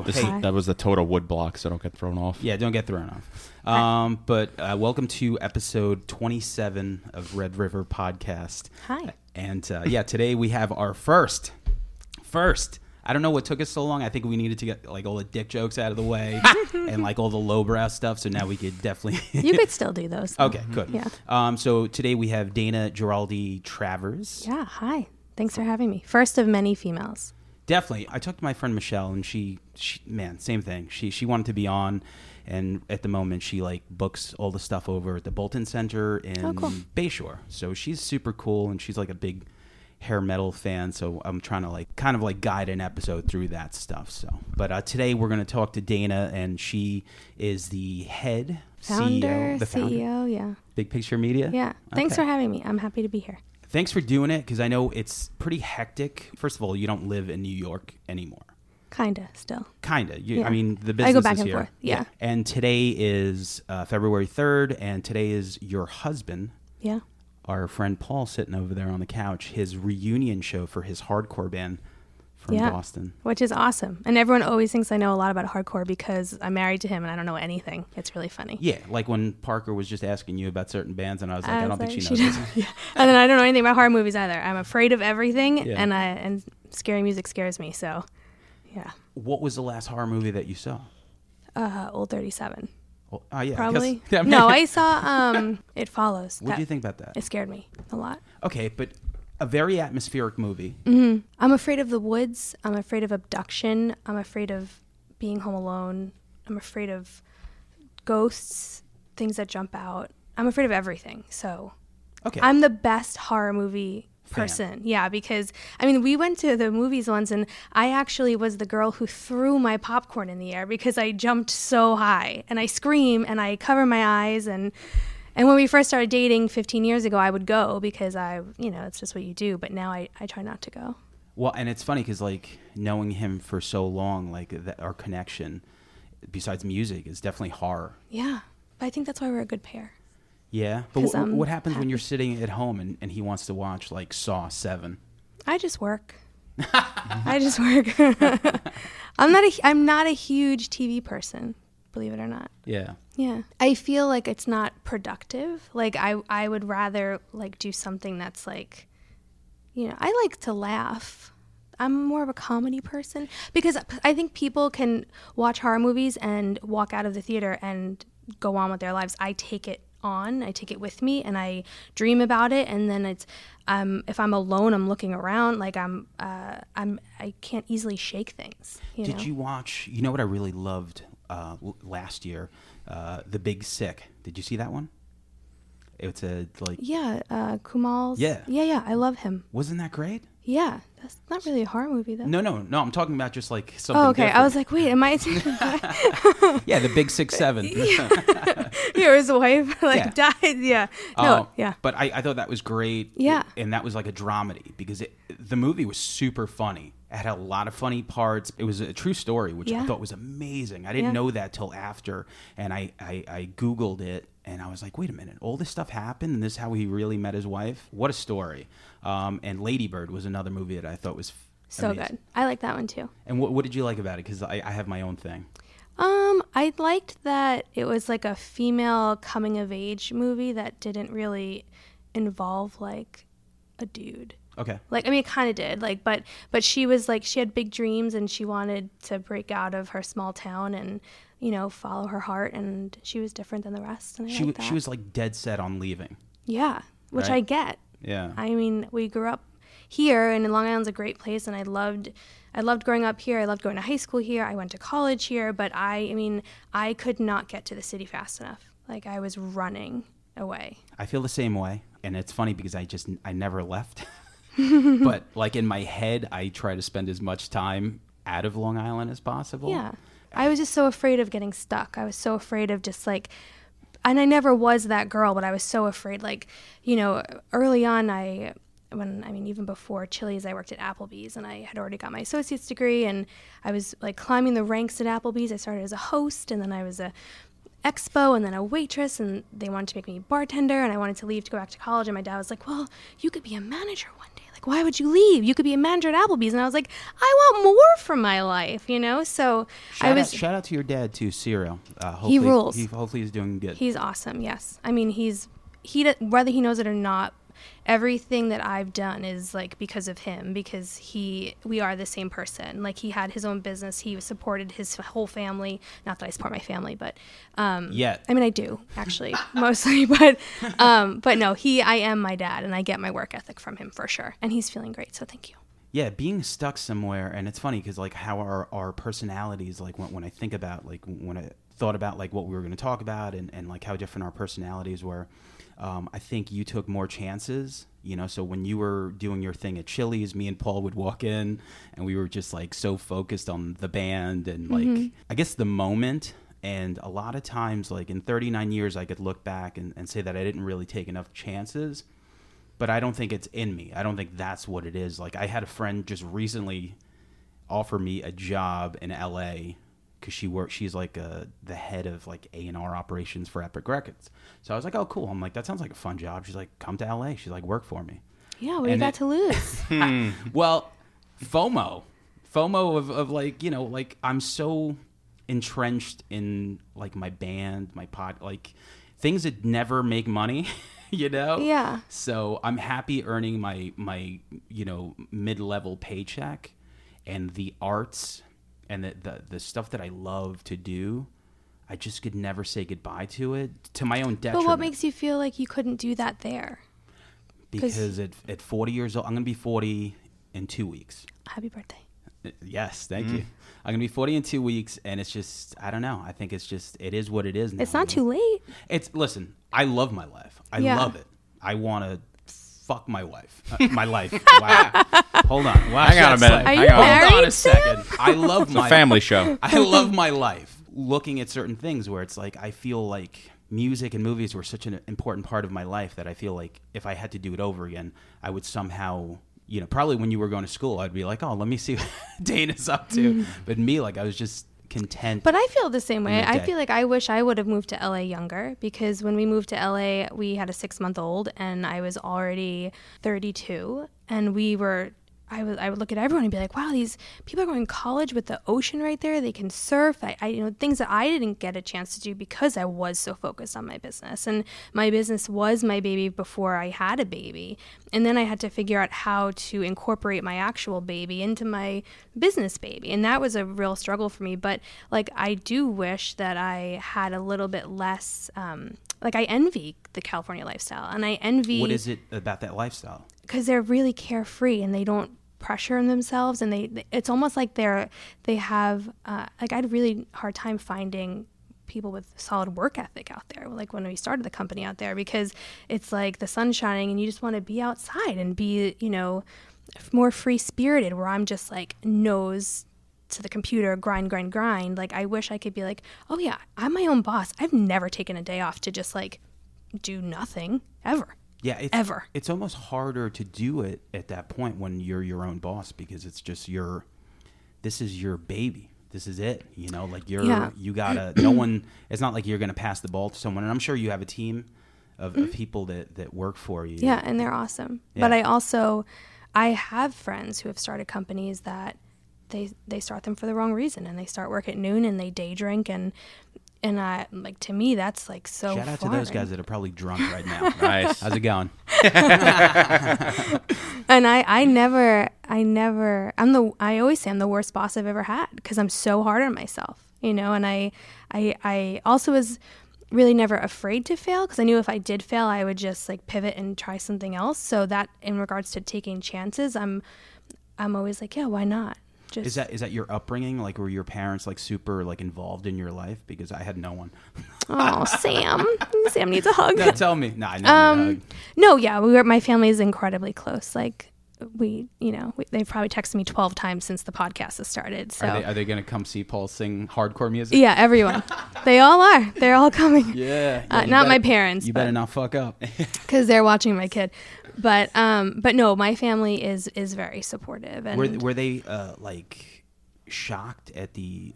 Hello. That was the total wood block, so don't get thrown off. Yeah, don't get thrown off. But welcome to episode 27 of Red River Podcast. Hi. And today we have our first. I don't know what took us so long. I think we needed to get all the dick jokes out of the way and all the lowbrow stuff. So now we could definitely. You could still do those. Okay, good. Yeah. So today we have Dana Giraldi Travers. Yeah. Hi. Thanks for having me. First of many females. Definitely. I talked to my friend Michelle, and she same thing. She wanted to be on, and at the moment she books all the stuff over at the Bolton Center in Bayshore. So she's super cool, and she's a big hair metal fan, so I'm trying to guide an episode through that stuff. So, but today we're going to talk to Dana, and she is the head founder, CEO, yeah, Big Picture Media. Yeah, thanks for having me. I'm happy to be here. Thanks for doing it because I know it's pretty hectic. First of all, you don't live in New York anymore. Kinda still. Yeah. I mean, the business. I go back and forth. Yeah. And today is February 3rd, and today is your husband. Yeah. Our friend Paul sitting over there on the couch, his reunion show for his hardcore band from Boston. Which is awesome. And everyone always thinks I know a lot about hardcore because I'm married to him and I don't know anything. It's really funny. Yeah, when Parker was just asking you about certain bands and I was like, I don't think she knows this. Yeah. And then I don't know anything about horror movies either. I'm afraid of everything and scary music scares me, so yeah. What was the last horror movie that you saw? Old 37. Yeah, probably. I saw It Follows. What do you think about that? It scared me a lot. Okay, but a very atmospheric movie. Mm-hmm. I'm afraid of the woods. I'm afraid of abduction. I'm afraid of being home alone. I'm afraid of ghosts, things that jump out. I'm afraid of everything. So I'm the best horror movie person. Yeah, because we went to the movies once and I actually was the girl who threw my popcorn in the air because I jumped so high and I scream and I cover my eyes and when we first started dating 15 years ago I would go because it's just what you do, but now I try not to go. Well, and it's funny because knowing him for so long, our connection besides music is definitely horror. Yeah, but I think that's why we're a good pair. Yeah, but what happens when you're sitting at home and he wants to watch Saw 7? I just work. I'm not a huge TV person, believe it or not. Yeah. Yeah. I feel like it's not productive. I would rather do something that's I like to laugh. I'm more of a comedy person because I think people can watch horror movies and walk out of the theater and go on with their lives. I take it with me and I dream about it, and then it's if I'm alone I'm looking around I can't easily shake things. You watch, what I really loved last year, The Big Sick. Did you see that one? It's a Kumail's. Yeah, I love him. Wasn't that great? Yeah, that's not really a horror movie though. No, I'm talking about just something. Oh, okay. Different. I was wait, am I? Yeah, The Big 6'7". Yeah. His wife died. Yeah, no, yeah. But I thought that was great. Yeah, and that was a dramedy because the movie was super funny. It had a lot of funny parts. It was a true story, which I thought was amazing. I didn't know that till after, and I Googled it. And I was wait a minute, all this stuff happened, and this is how he really met his wife? What a story. And Lady Bird was another movie that I thought was amazing. So good. I like that one, too. And what did you like about it? Because I have my own thing. I liked that it was a female coming-of-age movie that didn't really involve, a dude. Okay. It kind of did. But she was, she had big dreams, and she wanted to break out of her small town and follow her heart, and she was different than the rest. And she was dead set on leaving. Yeah, which I get. Yeah. We grew up here, and Long Island's a great place, and I loved growing up here. I loved going to high school here. I went to college here, but I could not get to the city fast enough. I was running away. I feel the same way, and it's funny because I never left. But in my head, I try to spend as much time out of Long Island as possible. Yeah. I was just so afraid of getting stuck. I was so afraid of just and I never was that girl, but I was so afraid. Early on, even before Chili's, I worked at Applebee's, and I had already got my associate's degree, and I was climbing the ranks at Applebee's. I started as a host, and then I was a expo, and then a waitress, and they wanted to make me bartender, and I wanted to leave to go back to college, and my dad was well, you could be a manager one day. like, why would you leave? You could be a manager at Applebee's. And I was like, I want more from my life, you know? So shout out to your dad, too, Cyril. He rules. Hopefully he's doing good. He's awesome, yes. I mean, whether he knows it or not, everything that I've done is like because of him, because we are the same person. Like, he had his own business, he supported his whole family. Not that I support my family, but I mean, I do actually mostly, but no, I am my dad, and I get my work ethic from him for sure, and he's feeling great, so thank you. Yeah, being stuck somewhere, and it's funny because like how our personalities, like when I think about like when I thought about like what we were going to talk about and like how different our personalities were. I think you took more chances, you know, so when you were doing your thing at Chili's, me and Paul would walk in and we were just like so focused on the band and like, mm-hmm. I guess the moment. And a lot of times, like in 39 years, I could look back and say that I didn't really take enough chances, but I don't think it's in me. I don't think that's what it is. Like, I had a friend just recently offer me a job in LA because she's like the head of like A&R operations for Epic Records. So I was like, oh, cool. I'm like, that sounds like a fun job. She's like, come to LA. She's like, work for me. Yeah, what do you got to lose? Well, FOMO of like, you know, like I'm so entrenched in like my band, my pod, like things that never make money, you know? Yeah. So I'm happy earning my you know, mid-level paycheck, and the arts and the stuff that I love to do, I just could never say goodbye to it, to my own detriment. But what makes you feel like you couldn't do that there? Because at 40 years old, I'm going to be 40 in 2 weeks. Happy birthday. Yes, thank you. I'm going to be 40 in 2 weeks, and it's just, I don't know. I think it's just, it is what it is now. It's not too late. Listen, I love my life. I love it. I want to fuck my wife. My life. Wow. Hold on. Wow. Hang on a minute. Hold on a second. I love my life. It's a family show. I love my life. Looking at certain things where it's like, I feel like music and movies were such an important part of my life that I feel like if I had to do it over again, I would somehow, you know, probably when you were going to school, I'd be like, oh, let me see what Dana's up to. But me, like, I was just content. But I feel the same way. I feel like I wish I would have moved to LA younger, because when we moved to LA, we had a 6-month-old and I was already 32, and I would look at everyone and be like, wow, these people are going to college with the ocean right there. They can surf. I you know, things that I didn't get a chance to do because I was so focused on my business. And my business was my baby before I had a baby. And then I had to figure out how to incorporate my actual baby into my business baby. And that was a real struggle for me. But like, I do wish that I had a little bit less, like, I envy the California lifestyle, and I envy. What is it about that lifestyle? Because they're really carefree and they don't pressure themselves, and it's almost like they have like, I had a really hard time finding people with solid work ethic out there, like when we started the company out there, because it's like the sun's shining and you just want to be outside and be, you know, more free spirited, where I'm just like nose to the computer, grind. Like, I wish I could be like, oh yeah, I'm my own boss. I've never taken a day off to just like do nothing ever. Yeah, it's almost harder to do it at that point when you're your own boss, because it's just this is your baby. This is it, you know, like you gotta, no one, it's not like you're going to pass the ball to someone. And I'm sure you have a team of people that work for you. Yeah, and they're awesome. Yeah. But I have friends who have started companies that they start them for the wrong reason, and they start work at noon and they day drink, and I, like, to me, that's like so shout out foreign. To those guys that are probably drunk right now. Nice. How's it going? And I always say I'm the worst boss I've ever had, because I'm so hard on myself, you know, and I also was really never afraid to fail, because I knew if I did fail, I would just like pivot and try something else. So that, in regards to taking chances, I'm always like, yeah, why not? Just is that your upbringing? Like, were your parents like super like involved in your life? Because I had no one. Oh, Sam. Sam needs a hug. No, tell me. No, I need a hug. No, yeah, my family is incredibly close. Like, they've probably texted me 12 times since the podcast has started. So are they going to come see Paul sing hardcore music? Yeah, everyone. They all are. They're all coming. Yeah. Not my parents. You better not fuck up. Because they're watching my kid. But no, my family is very supportive. And were they like shocked at the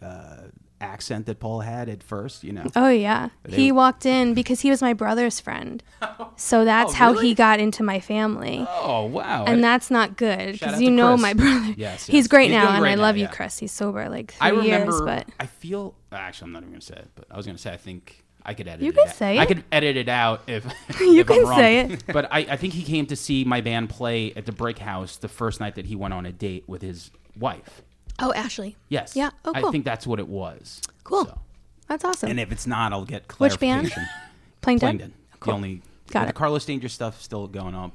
accent that Paul had at first, you know. Oh yeah, he walked in because he was my brother's friend, so that's how he got into my family. Oh wow! And that's not good because you know Chris. My brother. Yes, he's great now, and I love you, Chris. He's sober like 3 years, but I feel actually I'm not even gonna say it, but I was gonna say I think I could edit. You could say it. I could edit it out if you if can I'm wrong. Say it. But I think he came to see my band play at the Brick House the first night that he went on a date with his wife. Oh, Ashley. Yes. Yeah. Oh, cool. I think that's what it was. Cool. So. That's awesome. And if it's not, I'll get clarification. Which band? Plain Dead. Cool. The only got it. The Carlos Danger stuff still going on,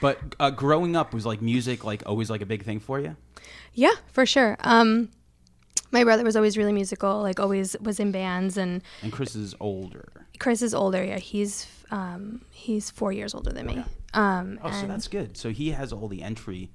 but growing up was like music, like always like a big thing for you. Yeah, for sure. My brother was always really musical, like always was in bands, and Chris is older. Chris is older. Yeah, he's 4 years older than me. Okay. So that's good. So he has all the entry.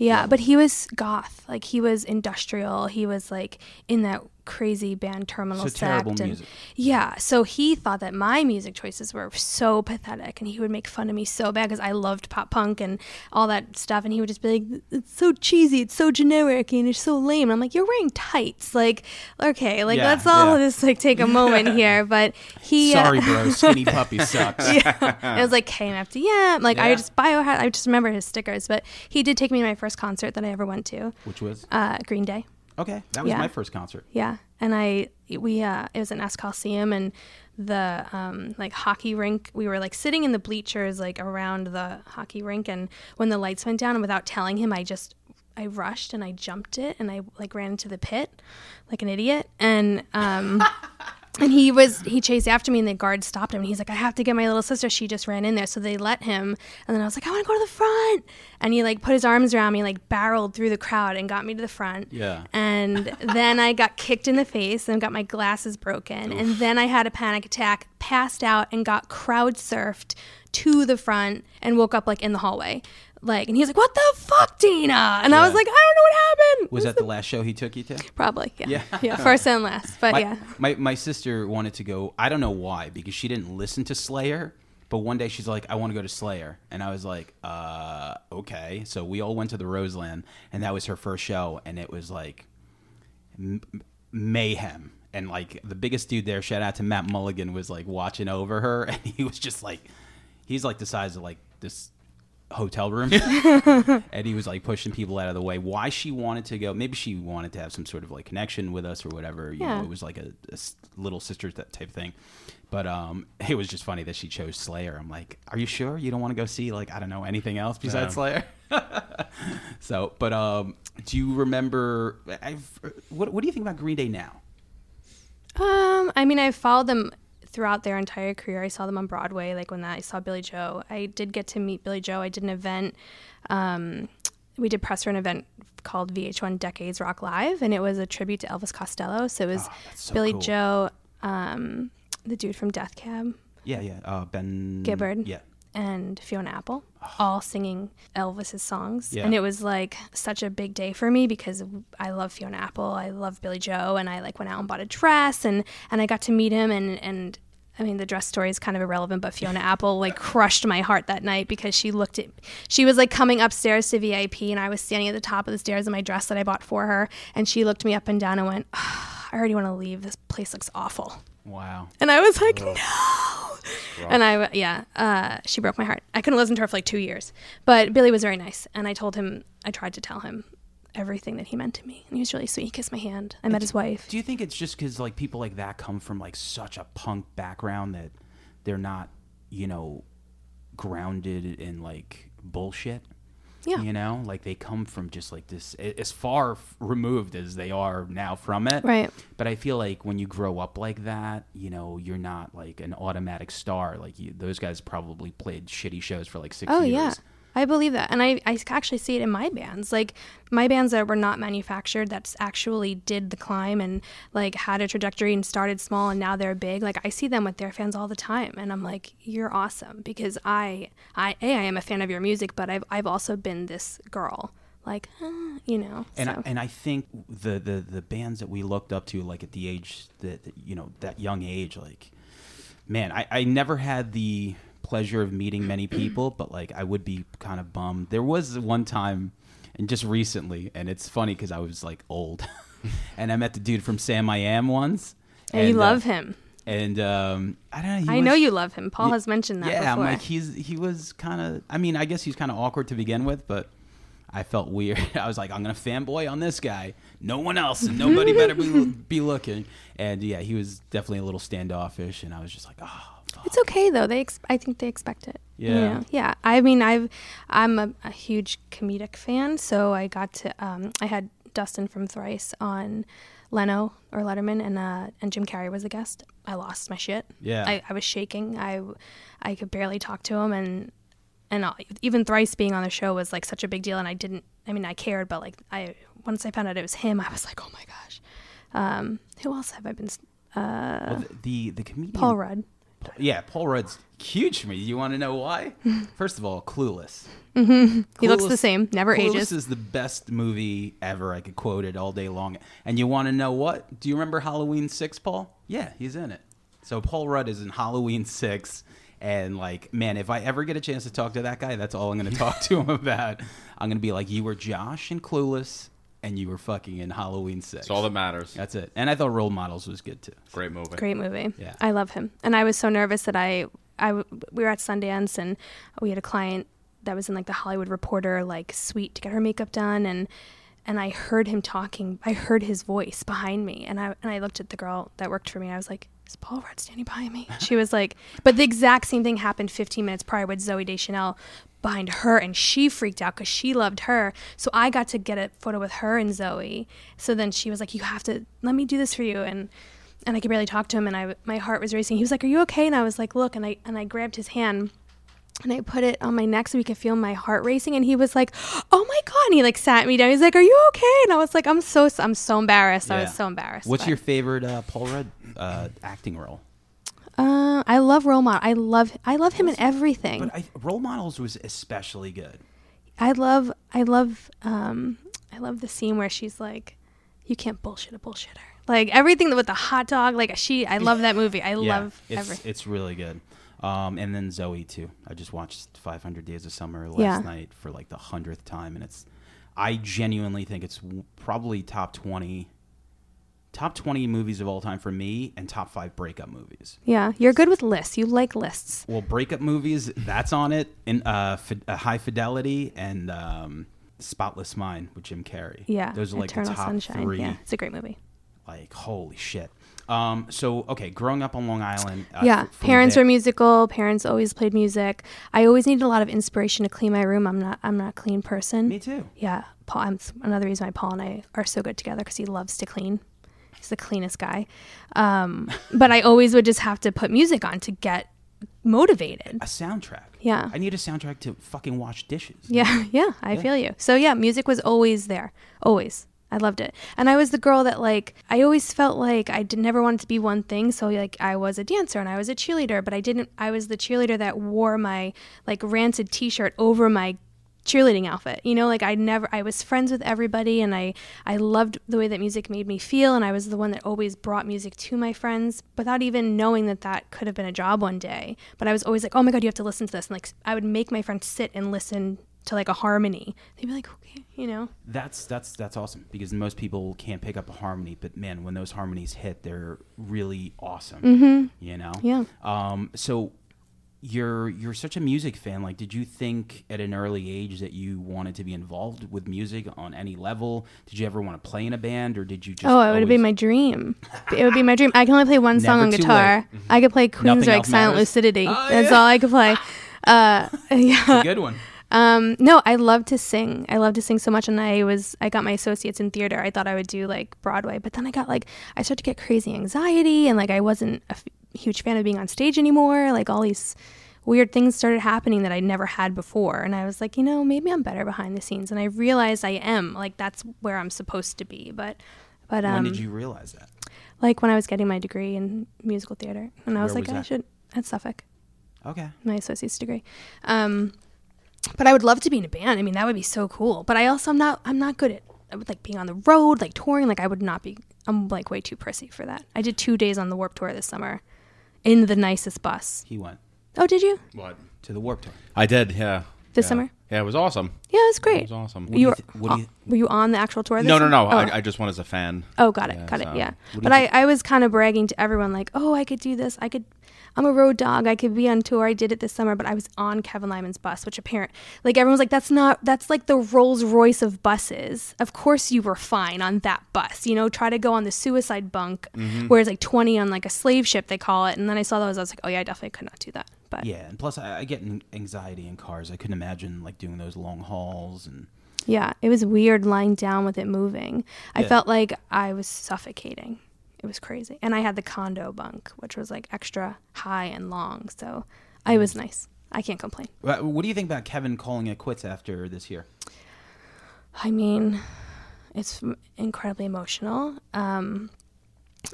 Yeah, but he was goth. Like, he was industrial. He was, like, in that crazy band Terminal sect. So terrible music. Yeah, so he thought that my music choices were so pathetic, and he would make fun of me so bad because I loved pop punk and all that stuff, and he would just be like, it's so cheesy, it's so generic, and it's so lame. And I'm like, you're wearing tights. Like, okay, like, let's all just, like, take a moment here. But he... Sorry, bro, skinny puppy sucks. It was like KMFDM. Like, I just remember his stickers, but he did take me to my first concert that I ever went to, which was Green Day. Okay, that was my first concert. Yeah, and it was an S Coliseum, and the like hockey rink. We were like sitting in the bleachers, like around the hockey rink, and when the lights went down, and without telling him, I rushed and I jumped it, and I like ran into the pit like an idiot, and and he chased after me, and the guard stopped him. And he's like, I have to get my little sister. She just ran in there. So they let him. And then I was like, I want to go to the front. And he like put his arms around me, like barreled through the crowd and got me to the front. Yeah. And then I got kicked in the face and got my glasses broken. Oof. And then I had a panic attack, passed out, and got crowd surfed to the front and woke up like in the hallway. Like, and he's like, what the fuck, Dina? And I was like, I don't know what happened. Was that the last show he took you to? Probably, yeah. First and last, but My sister wanted to go, I don't know why, because she didn't listen to Slayer, but one day she's like, I want to go to Slayer. And I was like, okay. So we all went to the Roseland, and that was her first show, and it was like mayhem. And like the biggest dude there, shout out to Matt Mulligan, was like watching over her, and he was just like, he's like the size of like this... hotel room. And he was like pushing people out of the way. Why she wanted to go, maybe she wanted to have some sort of like connection with us or whatever, you know, it was like a little sister type thing, but it was just funny that she chose Slayer. I'm like, are you sure you don't want to go see like, I don't know, anything else besides Slayer? So but do you remember what do you think about Green Day now? I mean, I've followed them throughout their entire career. I saw them on Broadway, like when I saw Billy Joe. I did get to meet Billy Joe. I did an event. We did press for an event called VH1 Decades Rock Live, and it was a tribute to Elvis Costello. So it was Billy Joe, the dude from Death Cab. Yeah. Ben Gibbard. Yeah. And Fiona Apple, all singing Elvis's songs. Yeah. And it was like such a big day for me because I love Fiona Apple, I love Billy Joe, and I like went out and bought a dress, and I got to meet him, and I mean, the dress story is kind of irrelevant, but Fiona Apple like crushed my heart that night because she was like coming upstairs to VIP, and I was standing at the top of the stairs in my dress that I bought for her, and she looked me up and down and went, oh, I already want to leave, this place looks awful. Wow. And I was like, no. And she broke my heart. I couldn't listen to her for like 2 years. But Billy was very nice. And I tried to tell him everything that he meant to me. And he was really sweet. He kissed my hand. I met his wife. Do you think it's just because like people like that come from like such a punk background that they're not, you know, grounded in like bullshit? Yeah. You know, like they come from just like this, as far removed as they are now from it. Right. But I feel like when you grow up like that, you know, you're not like an automatic star. Like those guys probably played shitty shows for like 6 years. Oh, yeah. I believe that. And I actually see it in my bands. Like my bands that were not manufactured, that's actually did the climb and like had a trajectory and started small and now they're big. Like I see them with their fans all the time. And I'm like, you're awesome because I am a fan of your music, but I've also been this girl. Like, you know. And so. I think the bands that we looked up to like at the age that, you know, that young age, like, man, I never had the pleasure of meeting many people, but like I would be kind of bummed. There was one time, and just recently, and it's funny because I was like old and I met the dude from Sam I Am once. And you love him. And I don't know. I know you love him. Paul has mentioned that. Yeah, before. I'm like he was kind of. I mean, I guess he's kind of awkward to begin with, but I felt weird. I was like, I'm gonna fanboy on this guy. No one else, and nobody better be looking. And yeah, he was definitely a little standoffish, and I was just like, oh. Fuck. It's okay though. I think they expect it. Yeah. You know? Yeah. I mean, I'm a huge comedic fan, so I got to. I had Dustin from Thrice on Leno or Letterman, and Jim Carrey was a guest. I lost my shit. Yeah. I was shaking. I could barely talk to him, and even Thrice being on the show was like such a big deal, and I didn't. I mean, I cared, but like once I found out it was him, I was like, oh my gosh. Who else have I been? Well, the comedian Paul Rudd. Yeah, Paul Rudd's huge for me. You want to know why? First of all, Clueless. Mm-hmm. Clueless. He looks the same, never ages. Clueless is the best movie ever. I could quote it all day long. And you want to know what? Do you remember Halloween 6, Paul? Yeah, he's in it. So Paul Rudd is in Halloween 6. And like, man, if I ever get a chance to talk to that guy, that's all I'm going to talk to him about. I'm going to be like, you were Josh in Clueless, and you were fucking in Halloween 6. That's all that matters. That's it. And I thought Role Models was good, too. Great movie. Great movie. Yeah. I love him. And I was so nervous that we were at Sundance, and we had a client that was in, like, the Hollywood Reporter, like, suite to get her makeup done, and I heard him talking. I heard his voice behind me, and I looked at the girl that worked for me, and I was like, is Paul Rudd standing behind me? She was like, but the exact same thing happened 15 minutes prior with Zooey Deschanel behind her, and she freaked out because she loved her. So I got to get a photo with her and Zooey. So then she was like, you have to let me do this for you, and I could barely talk to him, and my heart was racing. He was like, are you okay? And I was like, look, and I grabbed his hand and I put it on my neck so he could feel my heart racing, and he was like, oh my God, and he like sat me down. He's like, are you okay? And I was like, I'm so embarrassed. Yeah. I was so embarrassed. What's your favorite Paul Rudd acting role? I love Role Model. I love him in everything. But Role Models was especially good. I love the scene where she's like, you can't bullshit a bullshitter. Like everything with the hot dog. Like I love that movie. I love everything. It's really good. And then Zooey too. I just watched 500 Days of Summer last night for like the 100th time, and I genuinely think it's probably top 20 movies of all time for me, and top 5 breakup movies. Yeah, you're good with lists. You like lists. Well, breakup movies, that's on it, in High Fidelity and Spotless Mind with Jim Carrey. Yeah, those are like Eternal the top Sunshine. 3. Yeah, it's a great movie. Like holy shit. So okay, growing up on Long Island. Parents were musical. Parents always played music. I always needed a lot of inspiration to clean my room. I'm not a clean person. Me too. Yeah, Paul. Another reason why Paul and I are so good together, because he loves to clean. He's the cleanest guy. But I always would just have to put music on to get motivated. A soundtrack. Yeah. I need a soundtrack to fucking wash dishes. Yeah, yeah. I feel you. So yeah, music was always there. Always. I loved it. And I was the girl that like, I always felt like I never wanted to be one thing. So like I was a dancer and I was a cheerleader, but I was the cheerleader that wore my like Rancid t-shirt over my cheerleading outfit. You know, like I was friends with everybody, and I loved the way that music made me feel. And I was the one that always brought music to my friends without even knowing that could have been a job one day. But I was always like, oh my God, you have to listen to this. And like, I would make my friends sit and listen to like a harmony. They'd be like, okay, you know. That's awesome, because most people can't pick up a harmony, but man, when those harmonies hit, they're really awesome. Mm-hmm. You know? Yeah. So you're such a music fan. Like, did you think at an early age that you wanted to be involved with music on any level? Did you ever want to play in a band, or did you just it would have been my dream. It would be my dream. I can only play one song on guitar. Mm-hmm. I could play Queensrÿche Silent Lucidity. That's all I could play. Yeah. It's a good one. No, I love to sing. I love to sing so much, and I got my associates in theater. I thought I would do like Broadway, but then I started to get crazy anxiety, and like I wasn't a huge fan of being on stage anymore. Like all these weird things started happening that I never had before, and I was like, you know, maybe I'm better behind the scenes. And I realized I am. Like that's where I'm supposed to be. But when did you realize that? Like when I was getting my degree in musical theater, and I was like, I should at Suffolk. Okay, my associate's degree. But I would love to be in a band. I mean, that would be so cool. But I also I'm not good at like being on the road, like touring. Like I would not be. I'm like way too prissy for that. I did 2 days on the Warp Tour this summer, in the nicest bus. He went. Oh, did you? What? To the Warp Tour. I did. Yeah. This summer. Yeah, it was awesome. Yeah, it was great. It was awesome. Were you on the actual tour? No. Oh. I just went as a fan. Oh, got it. Yeah. But I was kind of bragging to everyone like, oh, I could do this. I'm a road dog. I could be on tour. I did it this summer, but I was on Kevin Lyman's bus, which apparently, like, everyone's like, that's like the Rolls Royce of buses. Of course you were fine on that bus, you know, try to go on the suicide bunk, whereas like 20 on like a slave ship, they call it. And then I saw those. I was like, oh yeah, I definitely could not do that. But yeah. And plus I get anxiety in cars. I couldn't imagine like doing those long hauls and. Yeah. It was weird lying down with it moving. Yeah. I felt like I was suffocating. It was crazy. And I had the condo bunk, which was like extra high and long. So it was nice. I can't complain. What do you think about Kevin calling it quits after this year? I mean, it's incredibly emotional. I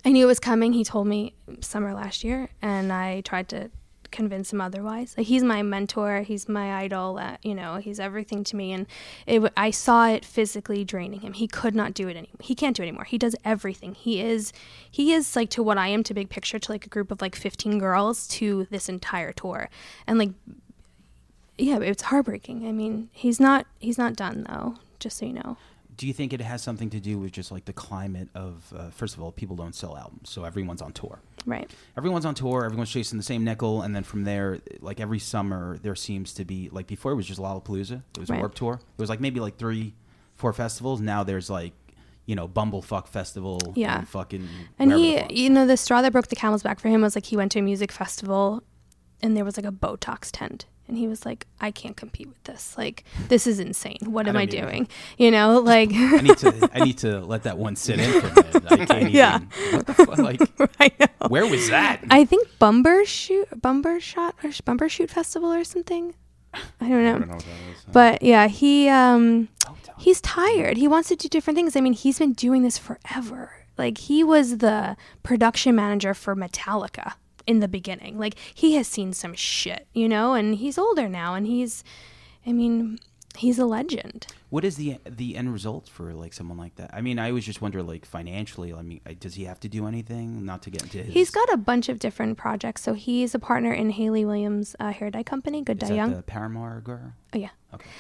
knew it was coming. He told me summer last year, and I tried to convince him otherwise. Like, he's my mentor. He's my idol. He's everything to me. And I saw it physically draining him. He could not do it anymore. He can't do it anymore. He does everything. He is like to what I am to Big Picture, to like a group of like 15 girls, to this entire tour. And like, yeah, it's heartbreaking. I mean, he's not done though, just so you know. Do you think it has something to do with just like the climate of, first of all, people don't sell albums, so everyone's on tour. Right. Everyone's on tour, everyone's chasing the same nickel, and then from there, like every summer, there seems to be, like before it was just Lollapalooza, it was Warp Tour. It was like maybe like 3-4 festivals, now there's like, you know, Bumblefuck Festival. Yeah. And fucking. And the straw that broke the camel's back for him was like he went to a music festival and there was like a Botox tent. And he was like, I can't compete with this. Like, this is insane. What am I doing? You know, like. I need to let that one sit in for a minute. I can't even. Like, where was that? I think Bumbershoot Festival or something. I don't know what that is. But yeah, he's tired. He wants to do different things. I mean, he's been doing this forever. Like, he was the production manager for Metallica. In the beginning, like, he has seen some shit, you know, and he's older now, and he's a legend. What is the end result for like someone like that? I mean, I always just wonder, like, financially. I mean, does he have to do anything? Not to get into his. He's got a bunch of different projects, so he's a partner in Haley Williams' hair dye company, Good Dye Young. Is that the Paramore girl? Oh yeah. Okay.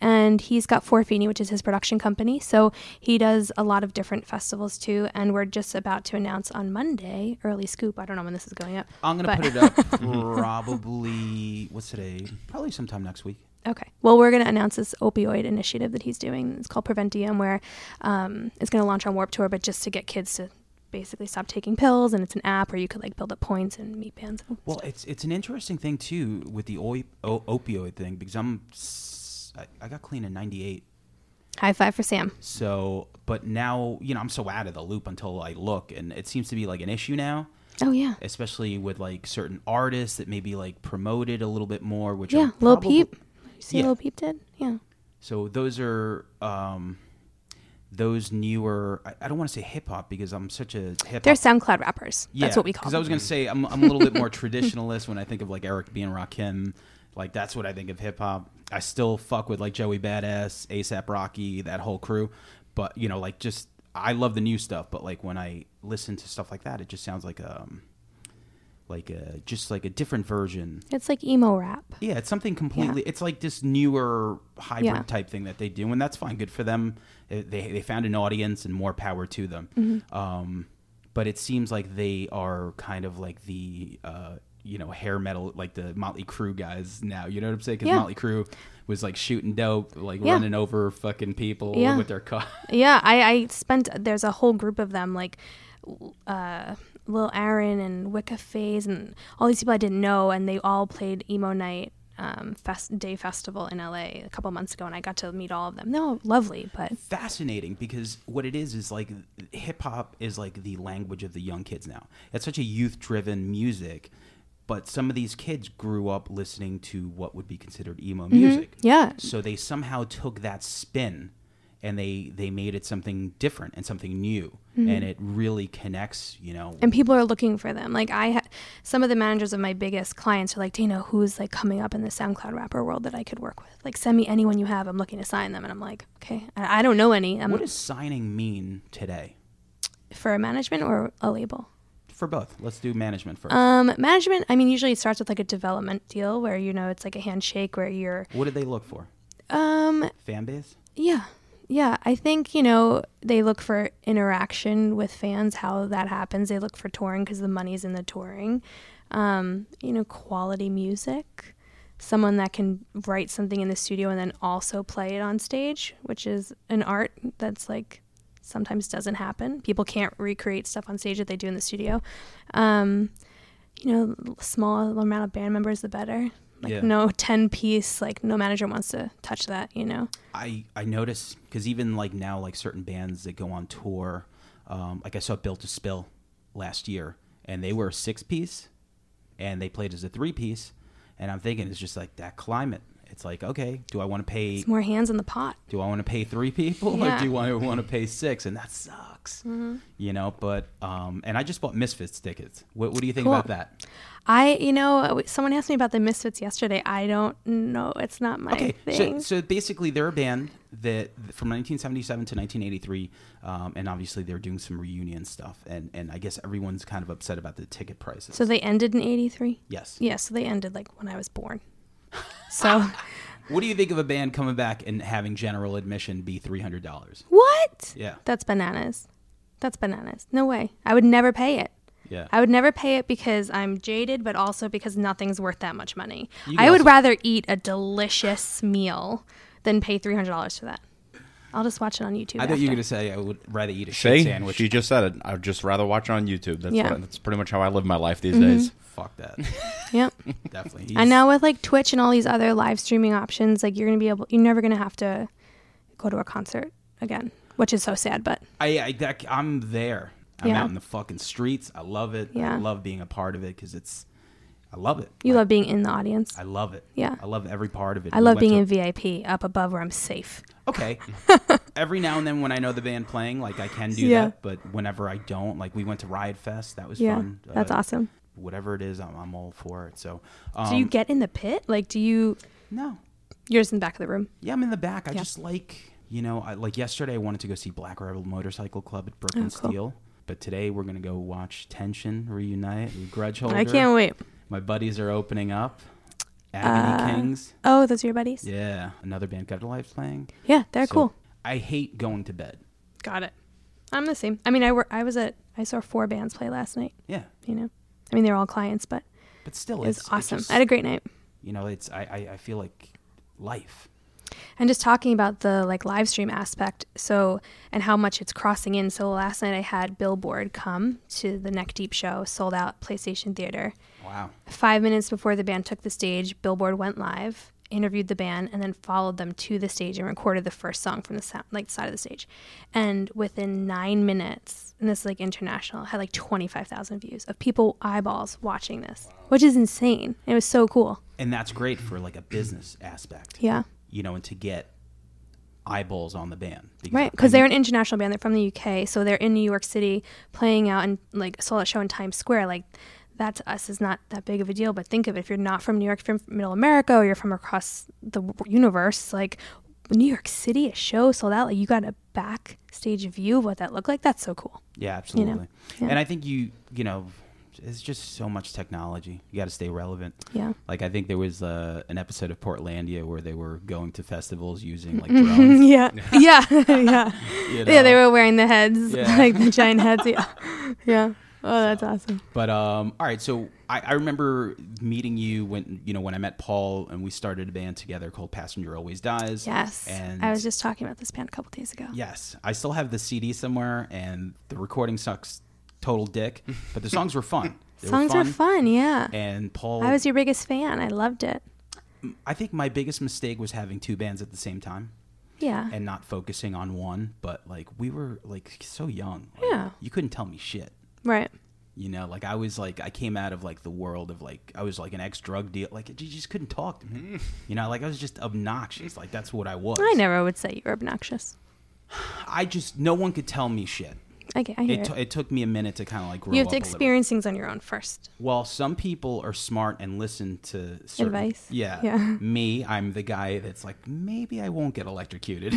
And he's got Forfini, which is his production company, so he does a lot of different festivals too. And we're just about to announce on Monday, early scoop. I don't know when this is going up. I'm gonna put it up probably. What's today? Probably sometime next week. Okay. Well, we're going to announce this opioid initiative that he's doing. It's called Preventium, where it's going to launch on Warp Tour, but just to get kids to basically stop taking pills. And it's an app where you could like build up points and meet bands. And well, it's an interesting thing too with the opioid thing, because I got clean in '98. High five for Sam. So, but now, you know, I'm so out of the loop until I look, and it seems to be like an issue now. Oh yeah, especially with like certain artists that maybe like promoted a little bit more. Which yeah, Lil Peep. See, yeah. Lil Peep did, yeah. So those are those newer. I don't want to say hip hop because I'm such a hip hop. They're SoundCloud rappers. Yeah, that's what we call. Because I was gonna say I'm a little bit more traditionalist when I think of like Eric B and Rakim. Like, that's what I think of hip hop. I still fuck with like Joey Badass, ASAP Rocky, that whole crew. But you know, like, just I love the new stuff. But like when I listen to stuff like that, it just sounds like a different version. It's like emo rap. Yeah, it's something completely. Yeah. It's like this newer hybrid type thing that they do, and that's fine. Good for them. They found an audience, and more power to them. Mm-hmm. But it seems like they are kind of like the hair metal, like the Motley Crue guys now. You know what I'm saying? Because Motley Crue was like shooting dope, like running over fucking people with their car. Yeah, I spent. There's a whole group of them, like. Lil Aaron and Wicca Phase and all these people I didn't know, and they all played Emo Night Day Festival in LA a couple months ago, and I got to meet all of them. They're all lovely, but fascinating, because what it is like hip hop is like the language of the young kids now. It's such a youth-driven music, but some of these kids grew up listening to what would be considered emo music. Yeah, so they somehow took that spin. And they made it something different and something new. Mm-hmm. And it really connects, you know. And people are looking for them. Like, some of the managers of my biggest clients are like, do you know who's, like, coming up in the SoundCloud rapper world that I could work with? Like, send me anyone you have. I'm looking to sign them. And I'm like, okay, I don't know any. What does signing mean today? For a management or a label? for both? Let's do management first. Management, I mean, usually it starts with like a development deal where, you know, it's like a handshake where you're... What do they look for? Fan base? Yeah. Yeah. I think, you know, they look for interaction with fans, how that happens. They look for touring because the money's in the touring. You know, quality music. Someone that can write something in the studio and then also play it on stage, which is an art that's like sometimes doesn't happen. People can't recreate stuff on stage that they do in the studio. You know, small amount of band members, the better. Like yeah. No 10-piece, like no manager wants to touch that, you know? I notice, because even like now, like certain bands that go on tour, like I saw Built to Spill last year, and they were a 6-piece, and they played as a 3-piece, and I'm thinking it's just like that climate. It's like, okay, do I want to pay... It's more hands in the pot. Do I want to pay 3 people yeah. or do I want to pay 6? And that sucks, mm-hmm. you know? But, and I just bought Misfits tickets. What do you think cool. about that? You know, someone asked me about the Misfits yesterday. I don't know. It's not my thing. So basically they're a band that from 1977 to 1983, and obviously they're doing some reunion stuff. And I guess everyone's kind of upset about the ticket prices. So they ended in 83? Yes. Yeah, so they ended like when I was born. So what do you think of a band coming back and having general admission be $300? What? Yeah. That's bananas. No way. I would never pay it. Yeah. I would never pay it because I'm jaded, but also because nothing's worth that much money. I would rather eat a delicious meal than pay $300 for that. I'll just watch it on YouTube. I thought you were going to say I would rather eat a shit sandwich. She just said it. I would just rather watch it on YouTube. That's pretty much how I live my life these days. Fuck that. Yep. Definitely. And now with like Twitch and all these other live streaming options, like you're never going to have to go to a concert again, which is so sad, but. I'm there. I'm out in the fucking streets. I love it. Yeah. I love being a part of it because I love it. You love being in the audience? I love it. Yeah. I love every part of it. I love being in VIP up above where I'm safe. Okay. Every now and then when I know the band playing, like I can do that. But whenever I don't, like we went to Riot Fest. That was fun. That's awesome. Whatever it is, I'm all for it. So do you get in the pit? Like do you? No. You're just in the back of the room? Yeah, I'm in the back. I just like, you know, like yesterday I wanted to go see Black Rebel Motorcycle Club at Brooklyn Steel. But today we're going to go watch Tension, Reunite, and Grudge Holder. I can't wait. My buddies are opening up. Agony Kings. Oh, those are your buddies? Yeah. Another band, Gutter Life's playing. Yeah, they're cool. I hate going to bed. Got it. I'm the same. I mean, I saw 4 bands play last night. Yeah. You know? I mean, they were all clients, but still, it was awesome. I had a great night. You know, it's I feel like life. And just talking about the like live stream aspect, so and how much it's crossing in. So last night I had Billboard come to the Neck Deep show, sold out PlayStation Theater. Wow. 5 minutes before the band took the stage, Billboard went live, interviewed the band, and then followed them to the stage and recorded the first song from the side of the stage. And within 9 minutes, and this is like international, had like 25,000 views of people eyeballs watching this, which is insane. It was so cool. And that's great for like a business aspect. Yeah. You know, and to get eyeballs on the band. Because they're an international band. They're from the UK. So they're in New York City playing out and like sold out show in Times Square. Like that to us is not that big of a deal. But think of it. If you're not from New York, if you're from Middle America or you're from across the universe, like New York City, a show sold out. Like you got a backstage view of what that looked like. That's so cool. Yeah, absolutely. You know? Yeah. And I think you know, it's just so much technology. You got to stay relevant. Yeah. Like I think there was an episode of Portlandia where they were going to festivals using like drones. Yeah. Yeah. Yeah. You know? Yeah. They were wearing the heads, like the giant heads. Yeah. Yeah. Oh, that's awesome. But all right. So I remember meeting you when I met Paul and we started a band together called Passenger Always Dies. Yes. And I was just talking about this band a couple days ago. Yes. I still have the CD somewhere and the recording sucks. Total dick, but the songs were fun. Yeah. And Paul, I was your biggest fan. I loved it. I think my biggest mistake was having 2 bands at the same time. Yeah. And not focusing on one, but like we were like so young. Like, yeah. You couldn't tell me shit. Right. You know, like I was like I came out of like the world of like I was like an ex-drug dealer. Like you just couldn't talk to me. You know, like I was just obnoxious. Like that's what I was. I never would say you were obnoxious. No one could tell me shit. Okay, I hear it. It took me a minute to kind of like grow up. You have to experience things on your own first. Well, some people are smart and listen to certain advice. Yeah. Yeah. Me, I'm the guy that's like, maybe I won't get electrocuted.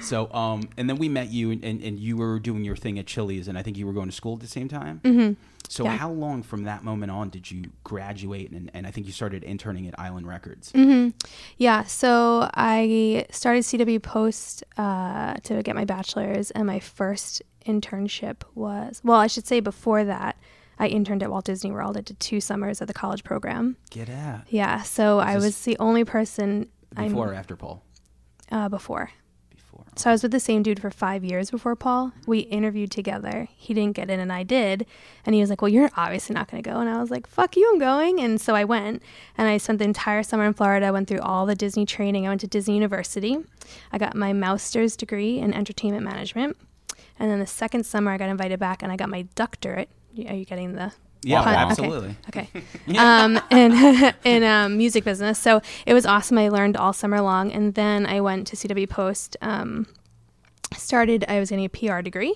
So, and then we met you, and you were doing your thing at Chili's, and I think you were going to school at the same time. Mm-hmm. So how long from that moment on did you graduate? And I think you started interning at Island Records. Mm-hmm. Yeah. So I started CW Post to get my bachelor's. And my first internship was, well, I should say before that, I interned at Walt Disney World. I did 2 summers at the college program. Get out. Yeah. So I was the only person. Before or after Paul? Before. So I was with the same dude for 5 years before Paul. We interviewed together. He didn't get in and I did. And he was like, well, you're obviously not going to go. And I was like, fuck you, I'm going. And so I went. And I spent the entire summer in Florida. I went through all the Disney training. I went to Disney University. I got my master's degree in entertainment management. And then the second summer I got invited back and I got my doctorate. Are you getting the... Yeah, wow. Absolutely. Okay. In music business. So it was awesome. I learned all summer long. And then I went to CW Post. I was getting a PR degree.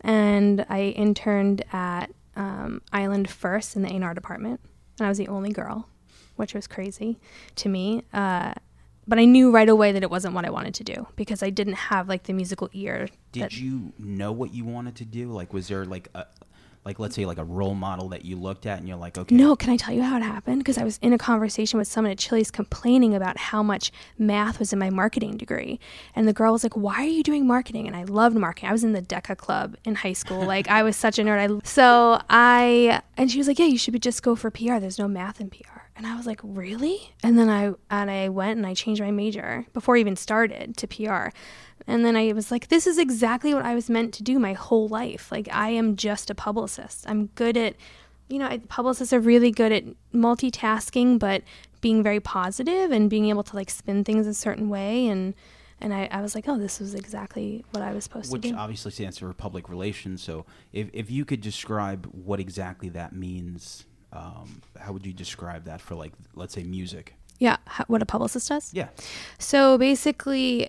And I interned at Island First in the A&R department. And I was the only girl, which was crazy to me. But I knew right away that it wasn't what I wanted to do because I didn't have, like, the musical ear. Did you know what you wanted to do? Like, was there, like, a... Like, let's say, like, a role model that you looked at and you're like, okay. No, can I tell you how it happened? Because I was in a conversation with someone at Chili's complaining about how much math was in my marketing degree. And the girl was like, why are you doing marketing? And I loved marketing. I was in the DECA club in high school. Like, I was such a nerd. And she was like, yeah, you should just go for PR. There's no math in PR. And I was like, really? And then I went and I changed my major before I even started to PR. And then I was like, this is exactly what I was meant to do my whole life. Like, I am just a publicist. I'm good at, publicists are really good at multitasking, but being very positive and being able to, like, spin things a certain way. And I was like, oh, this was exactly what I was supposed to do. Which obviously stands for public relations. So if you could describe what exactly that means, how would you describe that for, like, let's say music? Yeah, what a publicist does? Yeah. So basically,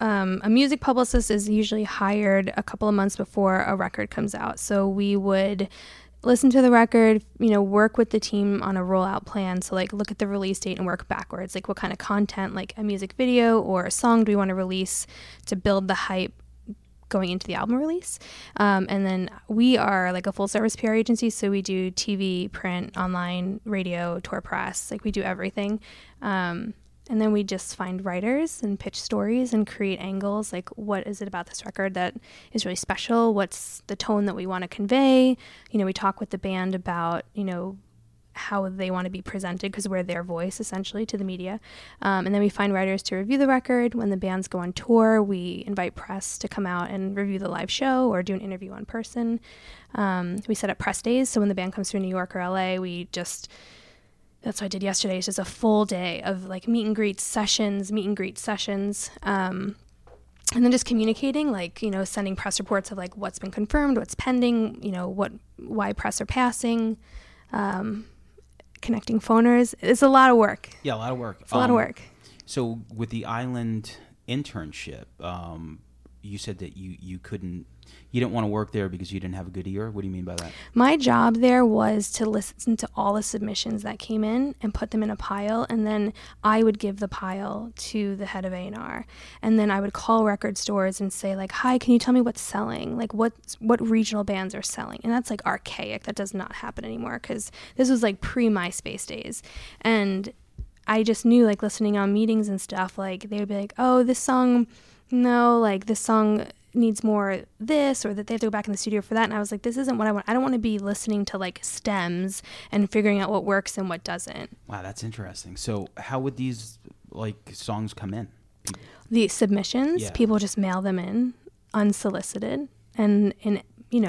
a music publicist is usually hired a couple of months before a record comes out. So we would listen to the record, work with the team on a rollout plan. So, like, look at the release date and work backwards. Like, what kind of content, like a music video or a song, do we want to release to build the hype going into the album release? And then we are, like, a full service PR agency. So we do TV, print, online, radio, tour press. Like, we do everything. And then we just find writers and pitch stories and create angles. Like, what is it about this record that is really special? What's the tone that we want to convey? We talk with the band about, how they want to be presented because we're their voice, essentially, to the media. And then we find writers to review the record. When the bands go on tour, we invite press to come out and review the live show or do an interview in person. We set up press days. So when the band comes through New York or LA, that's what I did yesterday. It's just a full day of, like, meet and greet sessions. And then just communicating, like, sending press reports of, like, what's been confirmed, what's pending, why press are passing, connecting phoners. It's a lot of work. Yeah, a lot of work. It's a lot of work. So with the Island internship, you said that you didn't want to work there because you didn't have a good ear. What do you mean by that? My job there was to listen to all the submissions that came in and put them in a pile, and then I would give the pile to the head of A&R, and then I would call record stores and say, like, hi, can you tell me what's selling? Like, what regional bands are selling? And that's, like, archaic. That does not happen anymore because this was, like, pre-MySpace days. And I just knew, like, listening on meetings and stuff, like, they would be like, oh, this song... No, like, this song needs more this, or that they have to go back in the studio for that. And I was like, this isn't what I want. I don't want to be listening to, like, stems and figuring out what works and what doesn't. Wow, that's interesting. So how would these, like, songs come in? The submissions, people just mail them in unsolicited and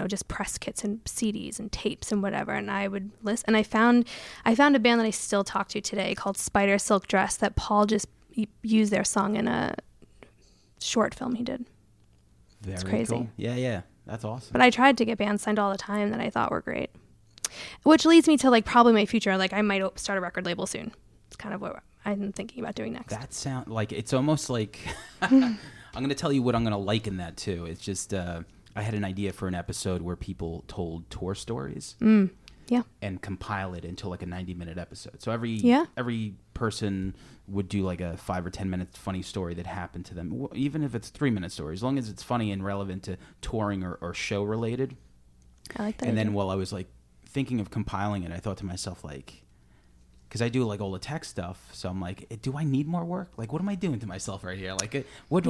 just press kits and CDs and tapes and whatever. And I would list. And I found a band that I still talk to today called Spider Silk Dress that Paul just used their song in a short film he did. It's crazy. Cool. Yeah, that's awesome. But I tried to get bands signed all the time that I thought were great, which leads me to, like, probably my future. Like, I might start a record label soon. It's kind of what I'm thinking about doing next. That sound like it's almost like I'm going to tell you what I'm going to liken that to. It's just I had an idea for an episode where people told tour stories. Mm. Yeah. And compile it into like a 90-minute episode. So every person would do like a 5 or 10 minute funny story that happened to them, even if it's 3-minute story, as long as it's funny and relevant to touring or show related. I like that. And then while I was like thinking of compiling it, I thought to myself, like, because I do like all the tech stuff, so I'm like, do I need more work? Like, what am I doing to myself right here? Like, what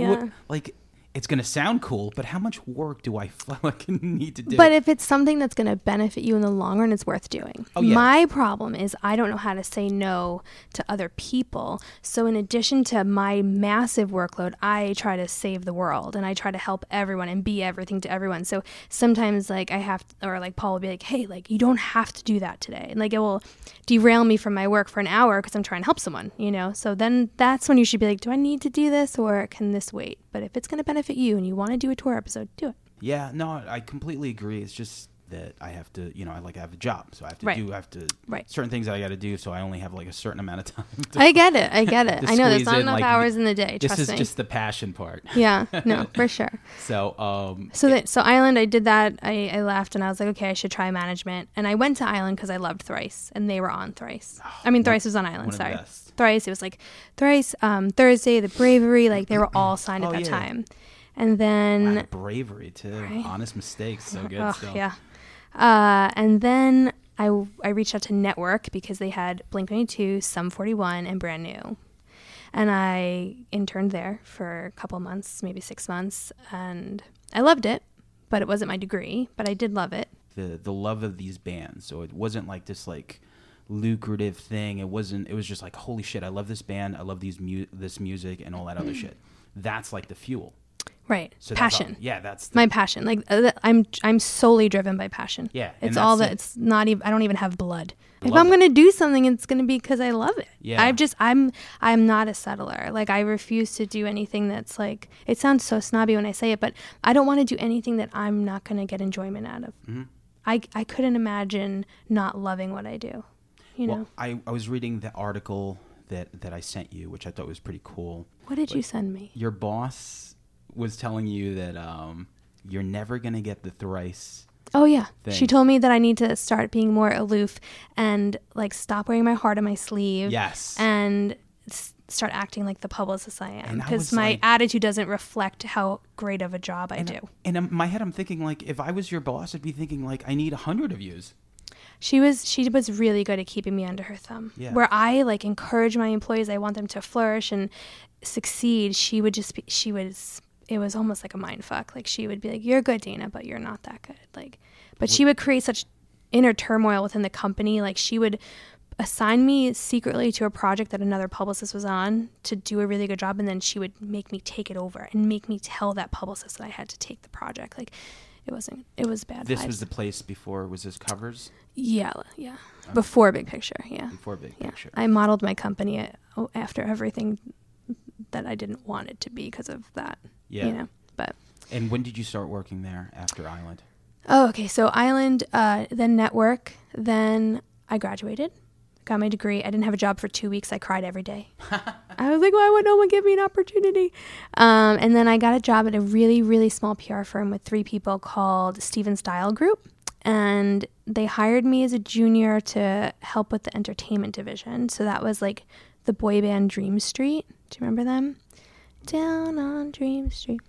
like. It's going to sound cool, but how much work do I fucking need to do? But if it's something that's going to benefit you in the long run, it's worth doing. Oh, yeah. My problem is I don't know how to say no to other people. So in addition to my massive workload, I try to save the world and I try to help everyone and be everything to everyone. So sometimes like I have to, or like Paul will be like, hey, like you don't have to do that today. And like it will derail me from my work for an hour because I'm trying to help someone, you know? So then that's when you should be like, do I need to do this or can this wait? But if it's going to benefit you and you want to do a tour episode, do it. Yeah, no, I completely agree. It's just that I have to, you know, I have a job, so I have to certain things I got to do, so I only have like a certain amount of time. I get it. I know there's not enough hours in the day. This is just the passion part. Yeah, no, for sure. So Island, I did that. I left and I was like, okay, I should try management. And I went to Island because I loved Thrice, and they were on Thrice. Oh, I mean, Thrice was on Island. Sorry, Thrice. It was like Thrice, Thursday, The Bravery. Like they were all signed at that time. And then Bravery too. Right? Honest Mistakes, so good. Yeah. And then I reached out to Network because they had Blink-182, Sum 41, and Brand New. And I interned there for a couple months, maybe 6 months. And I loved it, but it wasn't my degree. But I did love it. The love of these bands. So it wasn't like this like lucrative thing. It was just like, holy shit, I love this band. I love these this music and all that other shit. That's like the fuel. Right. So passion. That's my passion. Like I'm solely driven by passion. Yeah. It's all that. It's not even, I don't even have blood. If I'm going to do something, it's going to be because I love it. Yeah. I'm not a settler. Like I refuse to do anything that's like, it sounds so snobby when I say it, but I don't want to do anything that I'm not going to get enjoyment out of. Mm-hmm. I couldn't imagine not loving what I do. You know, I was reading the article that I sent you, which I thought was pretty cool. What did you send me? Your boss was telling you that you're never going to get the Thrice. Oh, yeah. Thing. She told me that I need to start being more aloof and like stop wearing my heart on my sleeve. Yes. And start acting like the publicist I am, because my attitude doesn't reflect how great of a job I do. And in my head, I'm thinking like, if I was your boss, I'd be thinking like, I need 100 of yous. She was really good at keeping me under her thumb. Yeah. Where I like encourage my employees, I want them to flourish and succeed. It was almost like a mind fuck. Like she would be like, you're good, Dana, but you're not that good. Like, but she would create such inner turmoil within the company. Like she would assign me secretly to a project that another publicist was on to do a really good job. And then she would make me take it over and make me tell that publicist that I had to take the project. Like it was bad. This was the place before, was this Covers? Yeah. Okay. Before Big Picture. Yeah. Before Big Picture. I modeled my company after everything that I didn't want it to be because of that. Yeah. You know, but. And when did you start working there after Island? Oh, okay. So Island, then Network, then I graduated, got my degree. I didn't have a job for 2 weeks. I cried every day. I was like, why would no one give me an opportunity? And then I got a job at a really, really small PR firm with 3 people called Steven Style Group. And they hired me as a junior to help with the entertainment division. So that was like the boy band Dream Street. Do you remember them? Down on Dream Street.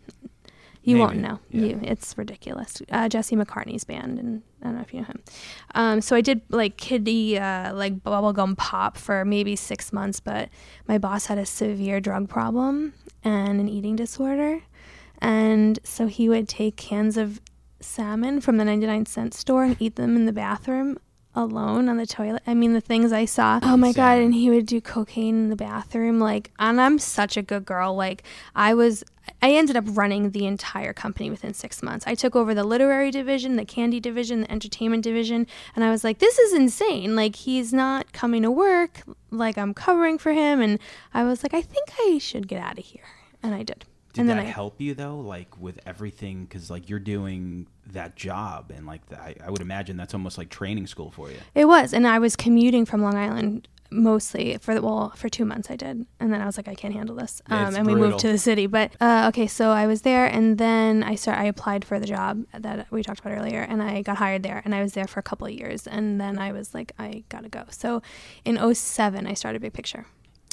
You won't know. Yeah. It's ridiculous. Jesse McCartney's band, and I don't know if you know him. So I did like kiddie, like bubblegum pop for maybe 6 months, but my boss had a severe drug problem and an eating disorder. And so he would take cans of salmon from the 99-cent store and eat them in the bathroom alone on the toilet. I mean, the things I saw. Oh my God. And he would do cocaine in the bathroom. Like, and I'm such a good girl. Like I ended up running the entire company within 6 months. I took over the literary division, the candy division, the entertainment division. And I was like, this is insane. Like, he's not coming to work. Like, I'm covering for him. And I was like, I think I should get out of here. And I did. Did that help you, though, like, with everything? Because, like, you're doing that job, and, like, I would imagine that's almost like training school for you. It was, and I was commuting from Long Island mostly for for 2 months I did, and then I was like, I can't handle this, and brutal. We moved to the city. But okay, so I was there, and then I applied for the job that we talked about earlier, and I got hired there, and I was there for a couple of years, and then I was like, I gotta go. So in 2007 I started Big Picture.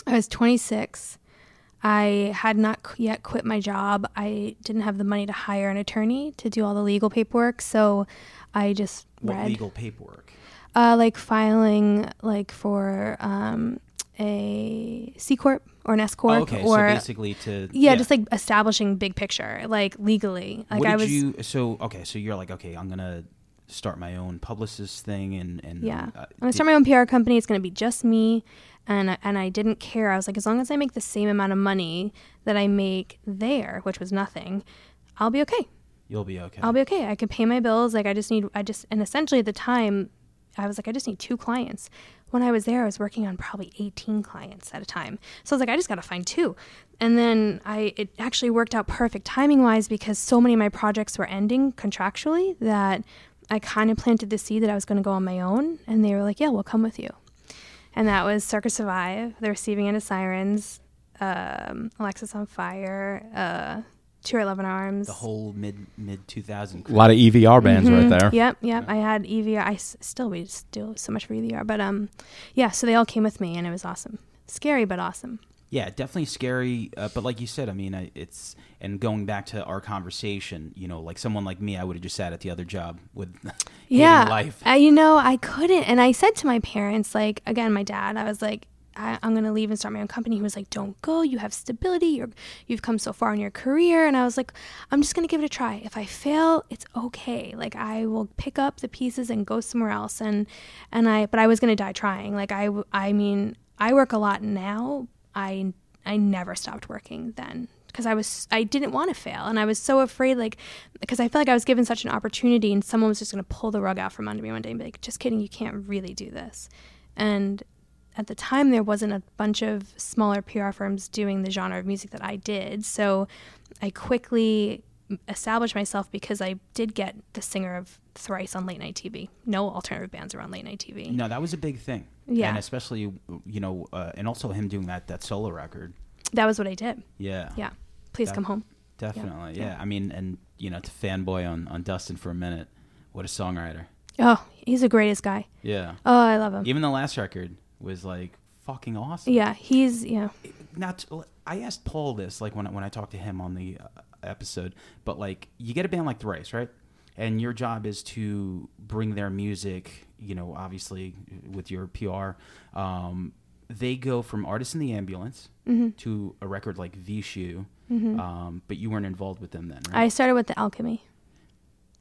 I was 26. I had not yet quit my job. I didn't have the money to hire an attorney to do all the legal paperwork, so I just read. What legal paperwork? Like filing, like for a C corp or an S corp, or so basically to just like establishing Big Picture, like legally. Like So you're like, okay, I'm gonna start my own publicist thing, I'm gonna start my own PR company. It's gonna be just me, and I didn't care. I was like, as long as I make the same amount of money that I make there, which was nothing, I'll be okay. You'll be okay. I'll be okay. I can pay my bills. Like and essentially at the time, I was like, I just need 2 clients. When I was there, I was working on probably 18 clients at a time. So I was like, I just got to find 2. And then it actually worked out perfect timing-wise, because so many of my projects were ending contractually that I kind of planted the seed that I was going to go on my own. And they were like, yeah, we'll come with you. And that was Circus Survive, The Receiving End of Sirens, Alexis on Fire, Two or 11 Arms. The whole mid 2000. A lot of EVR bands right there. Yep. I had EVR. We still so much for EVR, but so they all came with me, and it was awesome. Scary, but awesome. Yeah, definitely scary. But like you said, I mean, it's, and going back to our conversation, you know, like someone like me, I would have just sat at the other job with life. I couldn't. And I said to my parents, like, again, my dad, I was like, I'm going to leave and start my own company. He was like, don't go. You have stability. You've come so far in your career. And I was like, I'm just going to give it a try. If I fail, it's okay. Like, I will pick up the pieces and go somewhere else. But I was going to die trying. Like, I mean, I work a lot now. I never stopped working then, because I didn't want to fail. And I was so afraid, like, because I felt like I was given such an opportunity, and someone was just going to pull the rug out from under me one day and be like, just kidding. You can't really do this. And at the time, there wasn't a bunch of smaller PR firms doing the genre of music that I did. So I quickly established myself, because I did get the singer of Thrice on late night TV. No alternative bands were on late night TV. No, that was a big thing. Yeah. And especially, and also him doing that solo record. That was what I did. Yeah. Yeah. Please Come Home. Definitely. Yeah. I mean, and, to fanboy on Dustin for a minute, what a songwriter. Oh, he's the greatest guy. Yeah. Oh, I love him. Even the last record was like fucking awesome. Yeah, I asked Paul this, like, when I talked to him on the episode, but like, you get a band like Thrice, right? And your job is to bring their music, obviously with your PR. They go from Artists in the Ambulance to a record like Vishu, but you weren't involved with them then, right? I started with The Alchemy.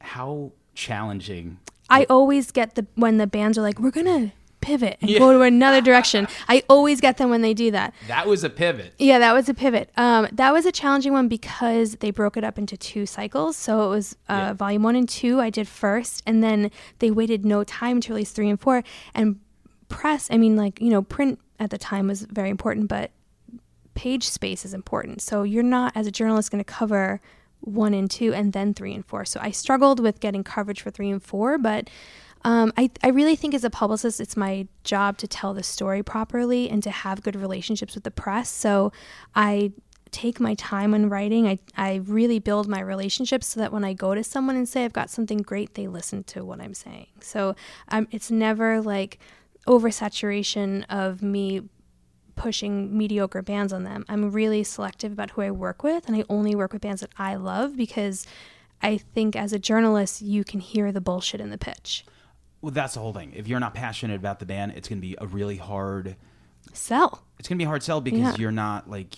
How challenging. I always get when the bands are like, we're going to pivot and go to another direction. I always get them when they do that. That was a pivot. Yeah, that was a pivot. That was a challenging one, because they broke it up into 2 cycles. So it was volume 1 and 2 I did first, and then they waited no time to release 3 and 4. And print at the time was very important, but page space is important. So you're not, as a journalist, going to cover 1 and 2 and then 3 and 4. So I struggled with getting coverage for 3 and 4, but I really think as a publicist, it's my job to tell the story properly and to have good relationships with the press. So I take my time when writing. I really build my relationships so that when I go to someone and say I've got something great, they listen to what I'm saying. So it's never like oversaturation of me pushing mediocre bands on them. I'm really selective about who I work with, and I only work with bands that I love, because I think as a journalist, you can hear the bullshit in the pitch. Well, that's the whole thing. If you're not passionate about the band, it's going to be a really hard sell. It's going to be a hard sell, because you're not like,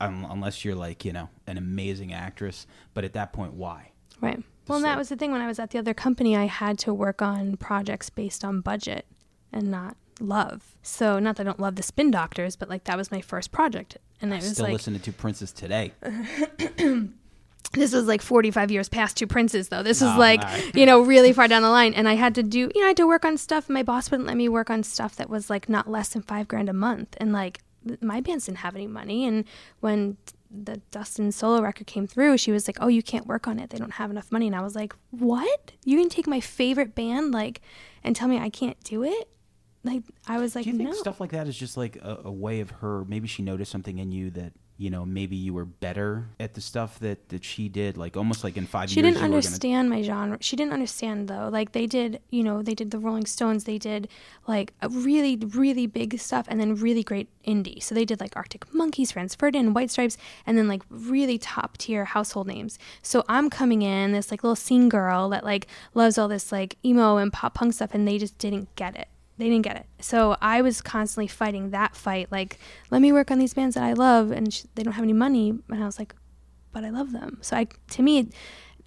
unless you're like, an amazing actress. But at that point, why? Right. Well, and that was the thing. When I was at the other company, I had to work on projects based on budget and not love. So not that I don't love the Spin Doctors, but like, that was my first project. And I was still listening to Princess today. This was like 45 years past Two Princes, though. This was really far down the line. And I had to do, I had to work on stuff. My boss wouldn't let me work on stuff that was like not less than $5,000 a month. And like, my bands didn't have any money. And when the Dustin solo record came through, she was like, oh, you can't work on it. They don't have enough money. And I was like, what? You're going to take my favorite band, like, and tell me I can't do it? Like, I was like, no. Do you think stuff like that is just like a way of her, maybe she noticed something in you that, you know, maybe you were better at the stuff that she did, like almost like in 5 years. She didn't understand my genre. She didn't understand though. Like they did, you know, they did the Rolling Stones. They did like a really, really big stuff and then really great indie. So they did like Arctic Monkeys, Franz Ferdinand, White Stripes, and then like really top tier household names. So I'm coming in this like little scene girl that like loves all this like emo and pop punk stuff, and they just didn't get it. They didn't get it. So I was constantly fighting that fight. Like, let me work on these bands that I love, and they don't have any money. And I was like, but I love them. So to me,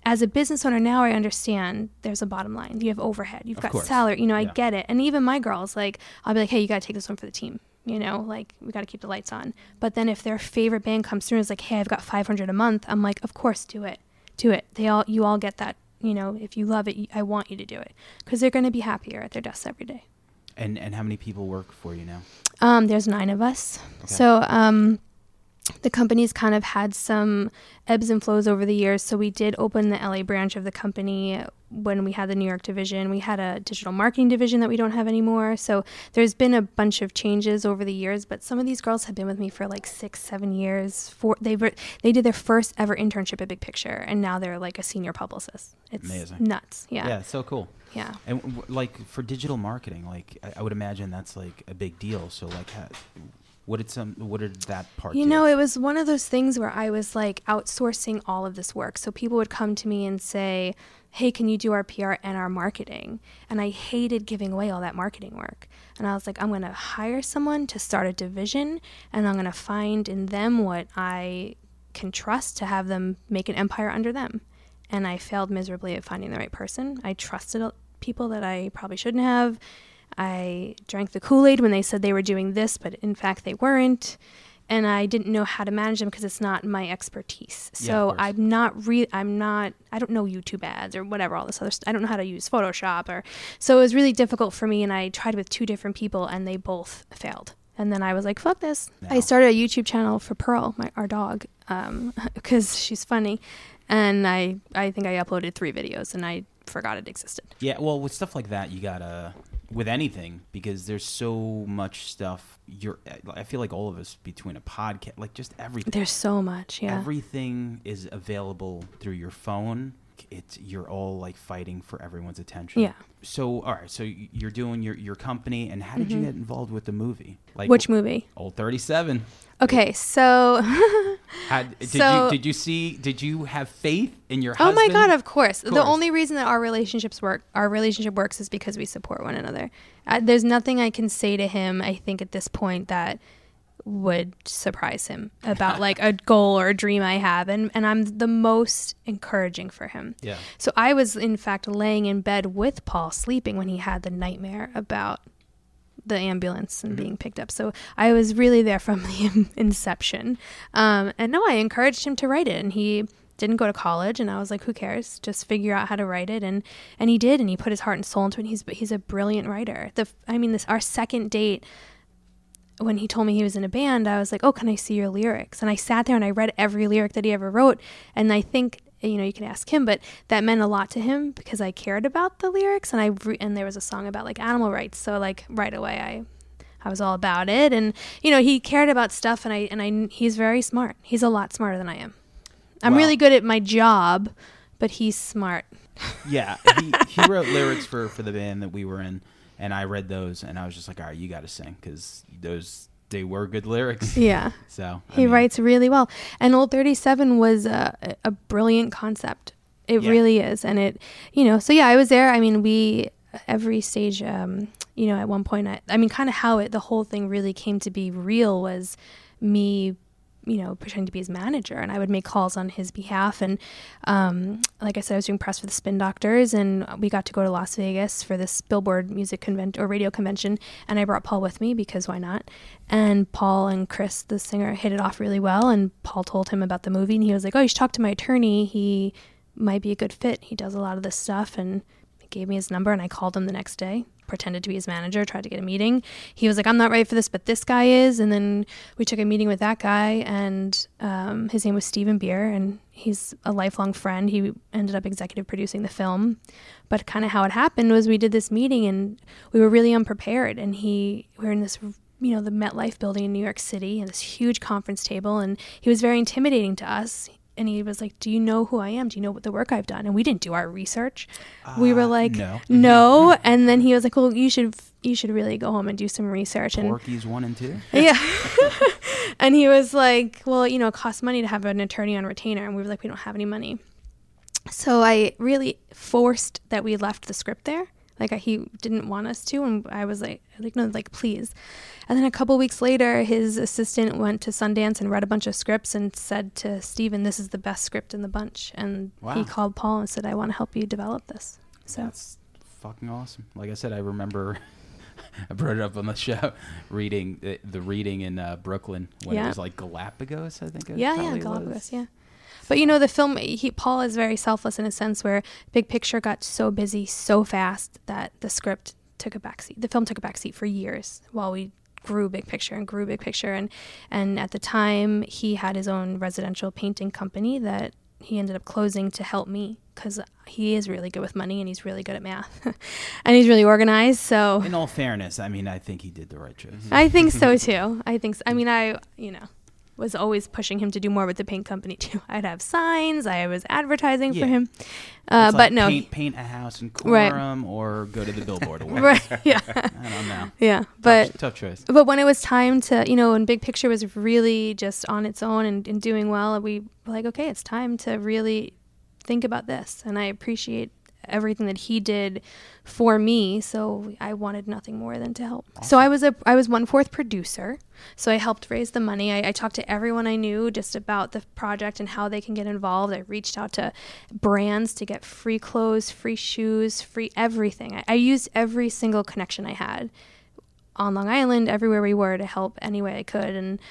as a business owner now, I understand there's a bottom line. You have overhead. You've got salary. You know, I get it. And even my girls, like, I'll be like, hey, you got to take this one for the team. You know, like, we got to keep the lights on. But then if their favorite band comes through and is like, hey, I've got $500 a month, I'm like, of course, do it. Do it. You all get that. You know, if you love it, I want you to do it. Because they're going to be happier at their desks every day. And how many people work for you now? There's 9 of us. Okay. So the company's kind of had some ebbs and flows over the years. So we did open the LA branch of the company when we had the New York division. We had a digital marketing division that we don't have anymore. So there's been a bunch of changes over the years. But some of these girls have been with me for like 6-7 years. They did their first ever internship at Big Picture, and now they're like a senior publicist. It's amazing. Nuts. Yeah, it's so cool. Yeah. And like for digital marketing, like I would imagine that's like a big deal. So like what did that part do? You know, it was one of those things where I was like outsourcing all of this work. So people would come to me and say, hey, can you do our PR and our marketing? And I hated giving away all that marketing work. And I was like, I'm going to hire someone to start a division, and I'm going to find in them what I can trust to have them make an empire under them. And I failed miserably at finding the right person. I trusted people that I probably shouldn't have. I drank the Kool-Aid when they said they were doing this, but in fact they weren't. And I didn't know how to manage them because it's not my expertise. So yeah, I don't know YouTube ads or whatever, all this other stuff. I don't know how to use Photoshop so it was really difficult for me. And I tried with 2 different people and they both failed. And then I was like, fuck this. No. I started a YouTube channel for Pearl, our dog, because she's funny. And I think I uploaded 3 videos and I forgot it existed. Yeah, well, with stuff like that, you gotta, with anything, because there's so much stuff. I feel like all of us, between a podcast, like just everything. There's so much, yeah. Everything is available through your phone. You're all like fighting for everyone's attention. Yeah. So, all right, so you're doing your company, and how did you get involved with the movie? Like, which movie? Old 37. Okay, so did you have faith in your husband? Oh my God, of course. The only reason that our relationship works is because we support one another. There's nothing I can say to him, I think, at this point that would surprise him about like a goal or a dream I have, and I'm the most encouraging for him. Yeah. So I was in fact laying in bed with Paul sleeping when he had the nightmare about the ambulance and being picked up. So I was really there from the inception. And no, I encouraged him to write it, and he didn't go to college, and I was like, who cares? Just figure out how to write it. And he did, and he put his heart and soul into it. He's a brilliant writer. Our second date, when he told me he was in a band, I was like, oh, can I see your lyrics? And I sat there and I read every lyric that he ever wrote. And I think, you know, you can ask him, but that meant a lot to him because I cared about the lyrics. And there was a song about like animal rights. So like right away, I was all about it. And, you know, he cared about stuff, and he's very smart. He's a lot smarter than I am. I'm really good at my job, but he's smart. Yeah. He wrote lyrics for the band that we were in. And I read those, and I was just like, all right, you got to sing, because they were good lyrics. Yeah. So he writes really well. And Old 37 was a brilliant concept. It really is. And it, you know, so yeah, I was there. I mean, every stage, you know, at one point, kind of how the whole thing really came to be real was me, you know, pretending to be his manager, and I would make calls on his behalf. And like I said, I was doing press for the Spin Doctors, and we got to go to Las Vegas for this Billboard music convention or radio convention, and I brought Paul with me because why not? And Paul and Chris, the singer, hit it off really well, and Paul told him about the movie, and he was like, oh, you should talk to my attorney. He might be a good fit. He does a lot of this stuff, and he gave me his number, and I called him the next day. pretended to be his manager, tried to get a meeting. He was like, I'm not right for this, but this guy is. And then we took a meeting with that guy, and his name was Steven Beer, and he's a lifelong friend. He ended up executive producing the film. But kind of how it happened was we did this meeting, and we were really unprepared. And we were in this, you know, the MetLife building in New York City, and this huge conference table, and he was very intimidating to us. And he was like, do you know who I am? Do you know what the work I've done? And we didn't do our research. We were like, no. And then he was like, well, you should really go home and do some research. Porky's 1 and 2. Yeah. And he was like, well, you know, it costs money to have an attorney on retainer. And we were like, we don't have any money. So I really forced that we left the script there. Like, he didn't want us to. And I was like, no, like, please. And then a couple weeks later, his assistant went to Sundance and read a bunch of scripts and said to Steven, this is the best script in the bunch. And he called Paul and said, I want to help you develop this. So that's fucking awesome. Like I said, I remember I brought it up on the show, reading the reading in Brooklyn when it was like Galapagos, I think. Galapagos. But, you know, the film, Paul is very selfless in a sense where Big Picture got so busy so fast that the script took a backseat. The film took a backseat for years while we grew Big Picture. And at the time, he had his own residential painting company that he ended up closing to help me, because he is really good with money and he's really good at math and he's really organized. So in all fairness, I mean, I think he did the right choice. I think so, too. I think so. I mean, I was always pushing him to do more with the paint company too. I'd have signs. I was advertising for him. But like no, paint a house in Quorum or go to the Billboard Awards. Right. Yeah. I don't know. Yeah. But tough choice. But when it was time to, you know, when Big Picture was really just on its own and doing well, we were like, okay, it's time to really think about this. And I appreciate everything that he did for me, so I wanted nothing more than to help. Awesome. So I was 1/4 producer, so I helped raise the money. I talked to everyone I knew just about the project and how they can get involved. I reached out to brands to get free clothes, free shoes, free everything. I used every single connection I had on Long Island, everywhere we were, to help any way I could. And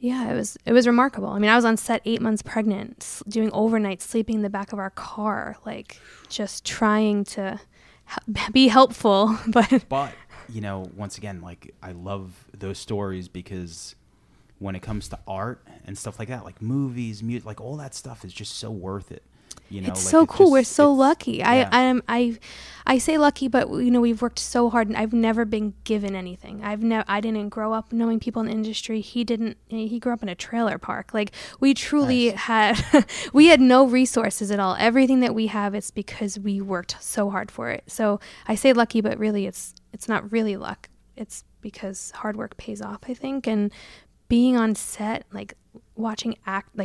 yeah, it was remarkable. I mean, I was on set 8 months pregnant, doing overnight, sleeping in the back of our car, like just trying to be helpful. But you know, once again, like, I love those stories, because when it comes to art and stuff like that, like movies, music, like all that stuff is just so worth it. You know, it's like, so it's cool. Just, we're so lucky. Yeah. I say lucky, but you know, we've worked so hard, and I've never been given anything. I didn't grow up knowing people in the industry. He didn't. He grew up in a trailer park. Like, we truly had no resources at all. Everything that we have, it's because we worked so hard for it. So I say lucky, but really, it's not really luck. It's because hard work pays off, I think, and being on set, like, watching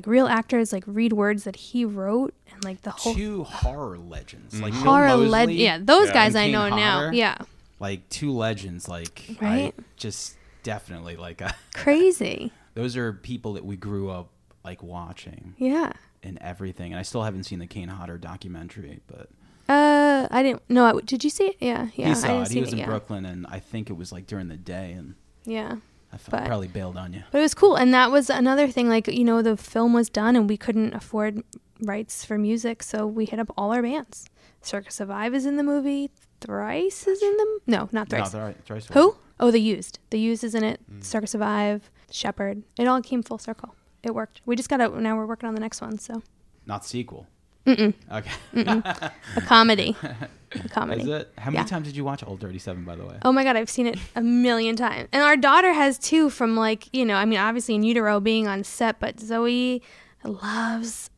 real actors like read words that he wrote, and like the whole two horror legends, like horror legends, those guys I know now, like two legends, like right, just definitely like crazy. Those are people that we grew up like watching, and everything. And I still haven't seen the Kane Hodder documentary, but I didn't know. Did you see it? Yeah. He saw it. He was in Brooklyn, and I think it was like during the day, and I probably bailed on you. But it was cool. And that was another thing. Like, you know, the film was done and we couldn't afford rights for music. So we hit up all our bands. Circus Survive is in the movie. Thrice is in the... No, not Thrice. No, Thrice. Who? Oh, The Used. The Used is in it. Circus Survive, Shepherd. It all came full circle. It worked. We just got out. Now we're working on the next one, so... Not sequel. Mm-mm. Okay. Mm-mm. A comedy. Is it? How many times did you watch Old Dirty Seven, by the way? Oh my God, I've seen it a million times. And our daughter has too, from like, you know, I mean, obviously in utero, being on set, but Zoe loves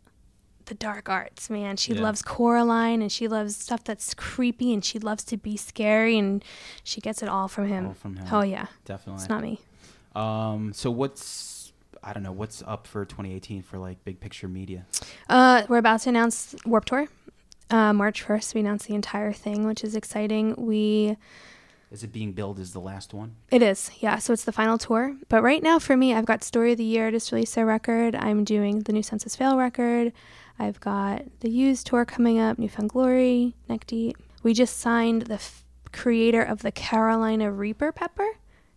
the dark arts, man. She loves Coraline, and she loves stuff that's creepy, and she loves to be scary, and she gets it all from him. Oh yeah. Definitely. It's not me. So what's up for 2018 for like Big Picture Media? We're about to announce Warp Tour. March 1st, we announced the entire thing, which is exciting. Is it being billed as the last one? It is, yeah. So it's the final tour. But right now for me, I've got Story of the Year just released their record. I'm doing the new Census Fail record. I've got the Used tour coming up, Newfound Glory, Neck Deep. We just signed the creator of the Carolina Reaper Pepper.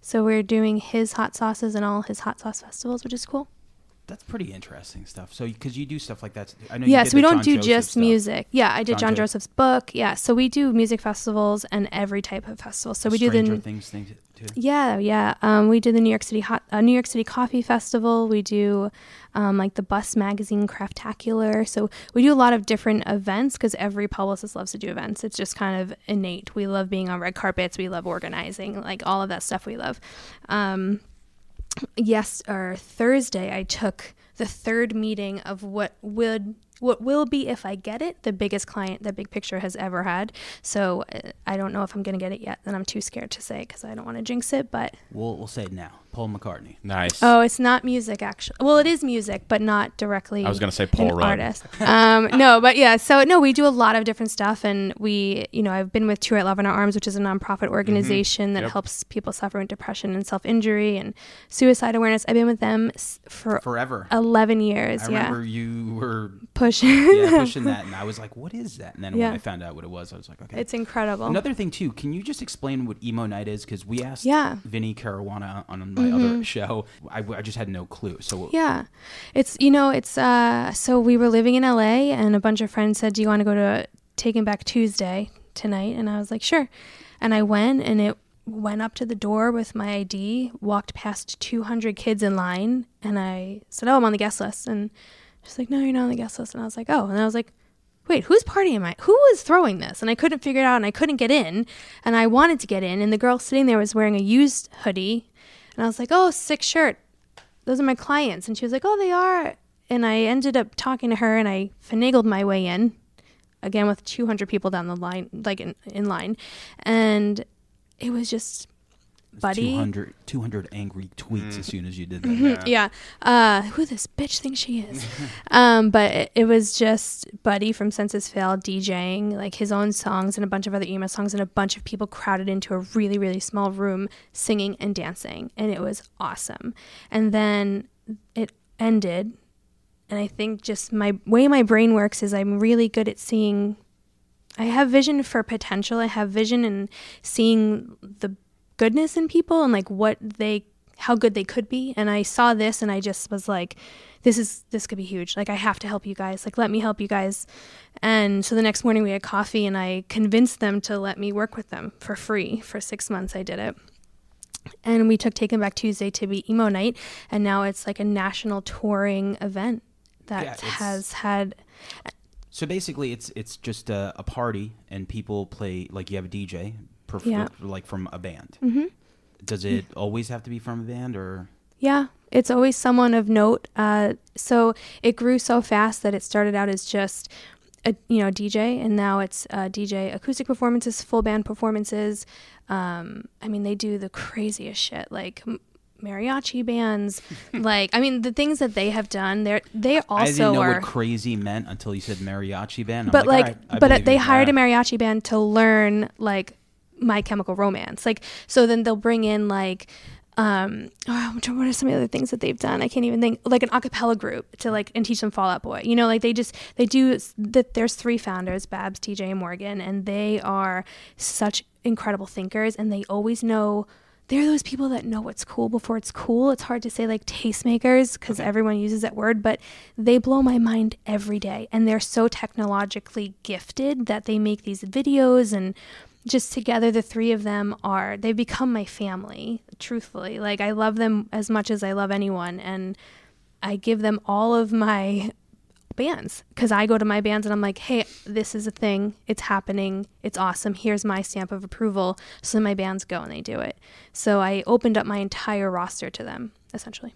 So we're doing his hot sauces and all his hot sauce festivals, which is cool. That's pretty interesting stuff. So, because you do stuff like that. I know. Yes, we don't do just music. Yeah, I did John Joseph's book. Yeah, so we do music festivals and every type of festival. So we do the Stranger Things thing too. Yeah, yeah. We do the New York City Coffee Festival. We do like the Bus Magazine Craftacular. So we do a lot of different events because every publicist loves to do events. It's just kind of innate. We love being on red carpets. We love organizing. Like all of that stuff we love. Thursday, I took the third meeting of what will be, if I get it, the biggest client that Big Picture has ever had. So I don't know if I'm going to get it yet, and I'm too scared to say because I don't want to jinx it. But we'll say it now. Paul McCartney. Nice. Oh, it's not music actually. Well, it is music, but not directly. I was going to say Paul Rudd. Artist. No, but yeah. So no, we do a lot of different stuff, and we, you know, I've been with Two Right Love in Our Arms, which is a nonprofit organization that helps people suffering with depression and self-injury and suicide awareness. I've been with them for forever. 11 years. I remember you were pushing that, and I was like, "What is that?" And then when I found out what it was, I was like, "Okay, it's incredible." Another thing too, can you just explain what Emo Night is? Because we asked Vinny Caruana on my other show. I just had no clue. So so we were living in LA, and a bunch of friends said, "Do you want to go to Taking Back Tuesday tonight?" And I was like, "Sure," and I went, and it went up to the door with my ID, walked past 200 kids in line, and I said, "Oh, I'm on the guest list," and she's like, "No, you're not on the guest list." And I was like, "Oh." And I was like, "Wait, whose party am I? Who was throwing this?" And I couldn't figure it out, and I couldn't get in, and I wanted to get in. And the girl sitting there was wearing a used hoodie. And I was like, "Oh, sick shirt. Those are my clients." And she was like, "Oh, they are." And I ended up talking to her, and I finagled my way in, again with 200 people down the line, like in line. And it was just... buddy, 200 angry tweets as soon as you did that. Who this bitch thinks she is. But it was just Buddy from Census Fail DJing like his own songs and a bunch of other emo songs, and a bunch of people crowded into a really, really small room singing and dancing, and it was awesome. And then it ended, and I think just my way my brain works is I'm really good at seeing. I have vision for potential. I have vision in seeing the goodness in people and like how good they could be. And I saw this, and I just was like, this could be huge. Like, I have to help you guys. Like, let me help you guys. And so the next morning we had coffee, and I convinced them to let me work with them for free for 6 months. I did it. And we took Taking Back Tuesday to be Emo Night. And now it's like a national touring event that has had... So basically it's just a party, and people play, like you have a DJ... like from a band. Does it always have to be from a band, or it's always someone of note? So it grew so fast that it started out as just a DJ, and now it's DJ acoustic performances, full band performances. I mean, they do the craziest shit, like mariachi bands. Like, I mean, the things that they have done, they also I didn't know what crazy meant until you said mariachi band. But they hired a mariachi band to learn like My Chemical Romance, like, so then they'll bring in like what are some of the other things that they've done? I can't even think. Like an a cappella group to like and teach them Fall Out Boy, like they do that. There's three founders, Babs, TJ, and Morgan, and they are such incredible thinkers, and they always know. They're those people that know what's cool before it's cool. It's hard to say like tastemakers because everyone uses that word, but they blow my mind every day, and they're so technologically gifted that they make these videos. And just together, the three of them they've become my family, truthfully. Like, I love them as much as I love anyone, and I give them all of my bands because I go to my bands and I'm like, hey, this is a thing. It's happening. It's awesome. Here's my stamp of approval. So then my bands go and they do it. So I opened up my entire roster to them, essentially,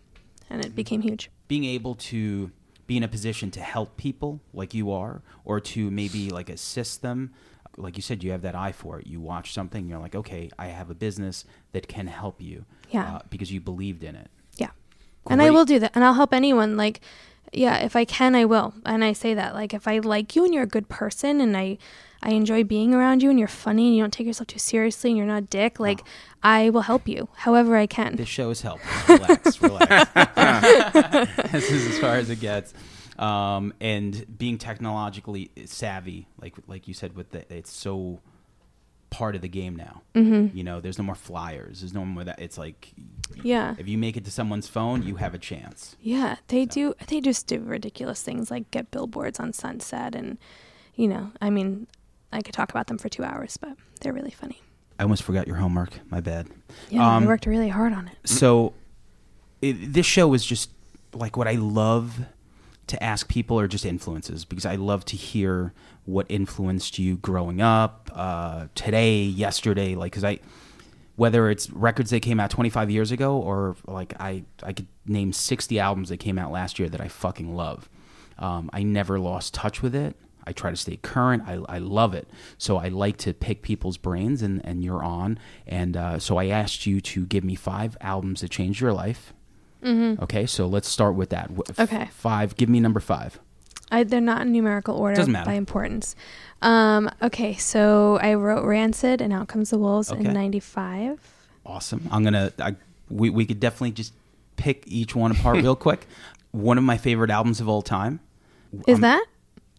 and it became huge. Being able to be in a position to help people like you are, or to maybe like assist them. Like you said, you have that eye for it. You watch something, you're like, okay, I have a business that can help you. Because you believed in it. Yeah. Great. And I will do that. And I'll help anyone. Like, if I can, I will. And I say that, like, if I like you and you're a good person, and I enjoy being around you, and you're funny, and you don't take yourself too seriously, and you're not a dick, like, I will help you however I can. This show is help. Relax. This is as far as it gets. And being technologically savvy, like you said, it's so part of the game now. There's no more flyers. There's no more that. It's like Yeah. If you make it to someone's phone, you have a chance. Yeah, they do. They just do ridiculous things like get billboards on Sunset, and I mean, I could talk about them for 2 hours, but they're really funny. I almost forgot your homework. My bad. Yeah, I worked really hard on it. So this show is just like what I love to ask people are just influences, because I love to hear what influenced you growing up, today, yesterday, like, because whether it's records that came out 25 years ago or like I could name 60 albums that came out last year that I fucking love. I never lost touch with it. I try to stay current. I love it. So I like to pick people's brains, and you're on. And so I asked you to give me 5 albums that changed your life. Mm-hmm. Okay, so let's start with that. Okay. 5. Give me number 5. They're not in numerical order. Doesn't matter. By importance. Okay, so I wrote Rancid and Out Comes the Wolves in 95. Awesome. We could definitely just pick each one apart real quick. One of my favorite albums of all time. Is that?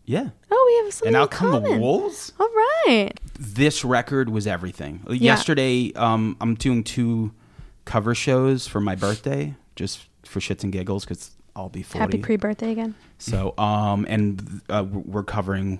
Yeah. Oh, we have something in common. And Out Come the Wolves? All right. This record was everything. Yeah. Yesterday, I'm doing 2 cover shows for my birthday, just for shits and giggles, because I'll be 40. Happy pre-birthday again. So, we're covering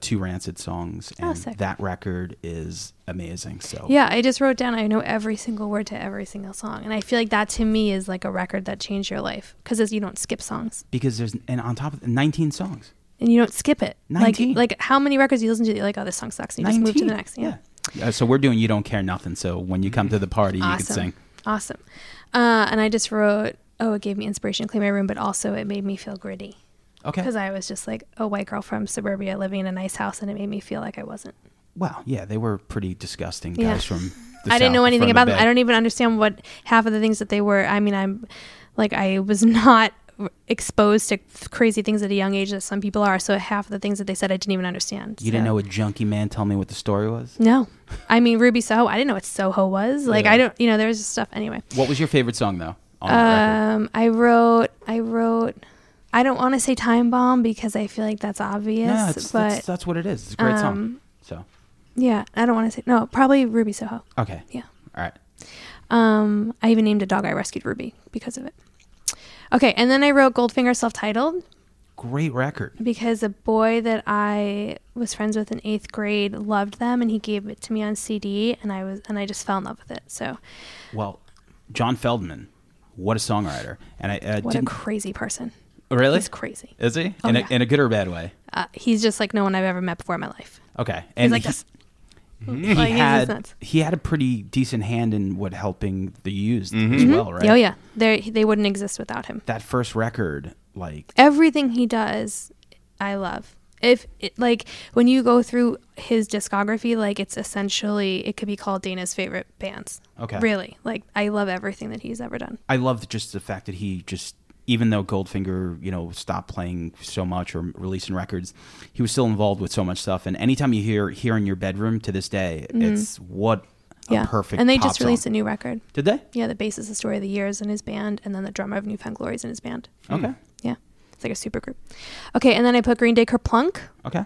2 Rancid songs, and that record is amazing. So yeah, I just wrote down, I know every single word to every single song, and I feel like that to me is like a record that changed your life, because you don't skip songs. Because on top of 19 songs, and you don't skip it. 19. Like how many records you listen to? You're like, oh, this song sucks. And you 19. Just move to the next. Yeah. So we're doing You Don't Care Nothing. So when you come to the party, awesome. You can sing. Awesome. And I just wrote, oh, it gave me inspiration to clean my room, but also it made me feel gritty. Okay. Because I was just like a white girl from suburbia living in a nice house, and it made me feel like I wasn't. Wow. Yeah, they were pretty disgusting guys from the I didn't know anything about them. I don't even understand what half of the things that they were. I mean, I was not exposed to crazy things at a young age that some people are, so half of the things that they said I didn't even understand. You didn't know a junkie man? Tell me what the story was. No. I mean, Ruby Soho, I didn't know what Soho was. Like, yeah. I don't, there's just stuff. Anyway, what was your favorite song though on that record? I wrote I don't want to say Time Bomb, because I feel like that's obvious. Yeah, that's what it is. It's a great song. So yeah, I don't want to say no, probably Ruby Soho. Okay. Yeah. All right. I even named a dog I rescued Ruby because of it. Okay, and then I wrote Goldfinger self-titled. Great record. Because a boy that I was friends with in 8th grade loved them, and he gave it to me on CD, and I just fell in love with it. So, well, John Feldman, what a songwriter, and what a crazy person. Really, he's crazy. Is he? Oh, in a good or bad way? He's just like no one I've ever met before in my life. Okay, and he's like this. He had a pretty decent hand in helping the Used as well, right? Oh yeah, they wouldn't exist without him. That first record, like everything he does, I love. When you go through his discography, like it's essentially, it could be called Dana's favorite bands. Okay, really, like I love everything that he's ever done. I love just the fact that he just. Even though Goldfinger, stopped playing so much or releasing records, he was still involved with so much stuff. And anytime you hear in your bedroom to this day, it's what a perfect. And they just released a new record. Did they? Yeah, the bassist, the story of the years in his band, and then the drummer of Newfound Glory is in his band. Okay. Yeah, it's like a super group. Okay, and then I put Green Day Kerplunk. Okay.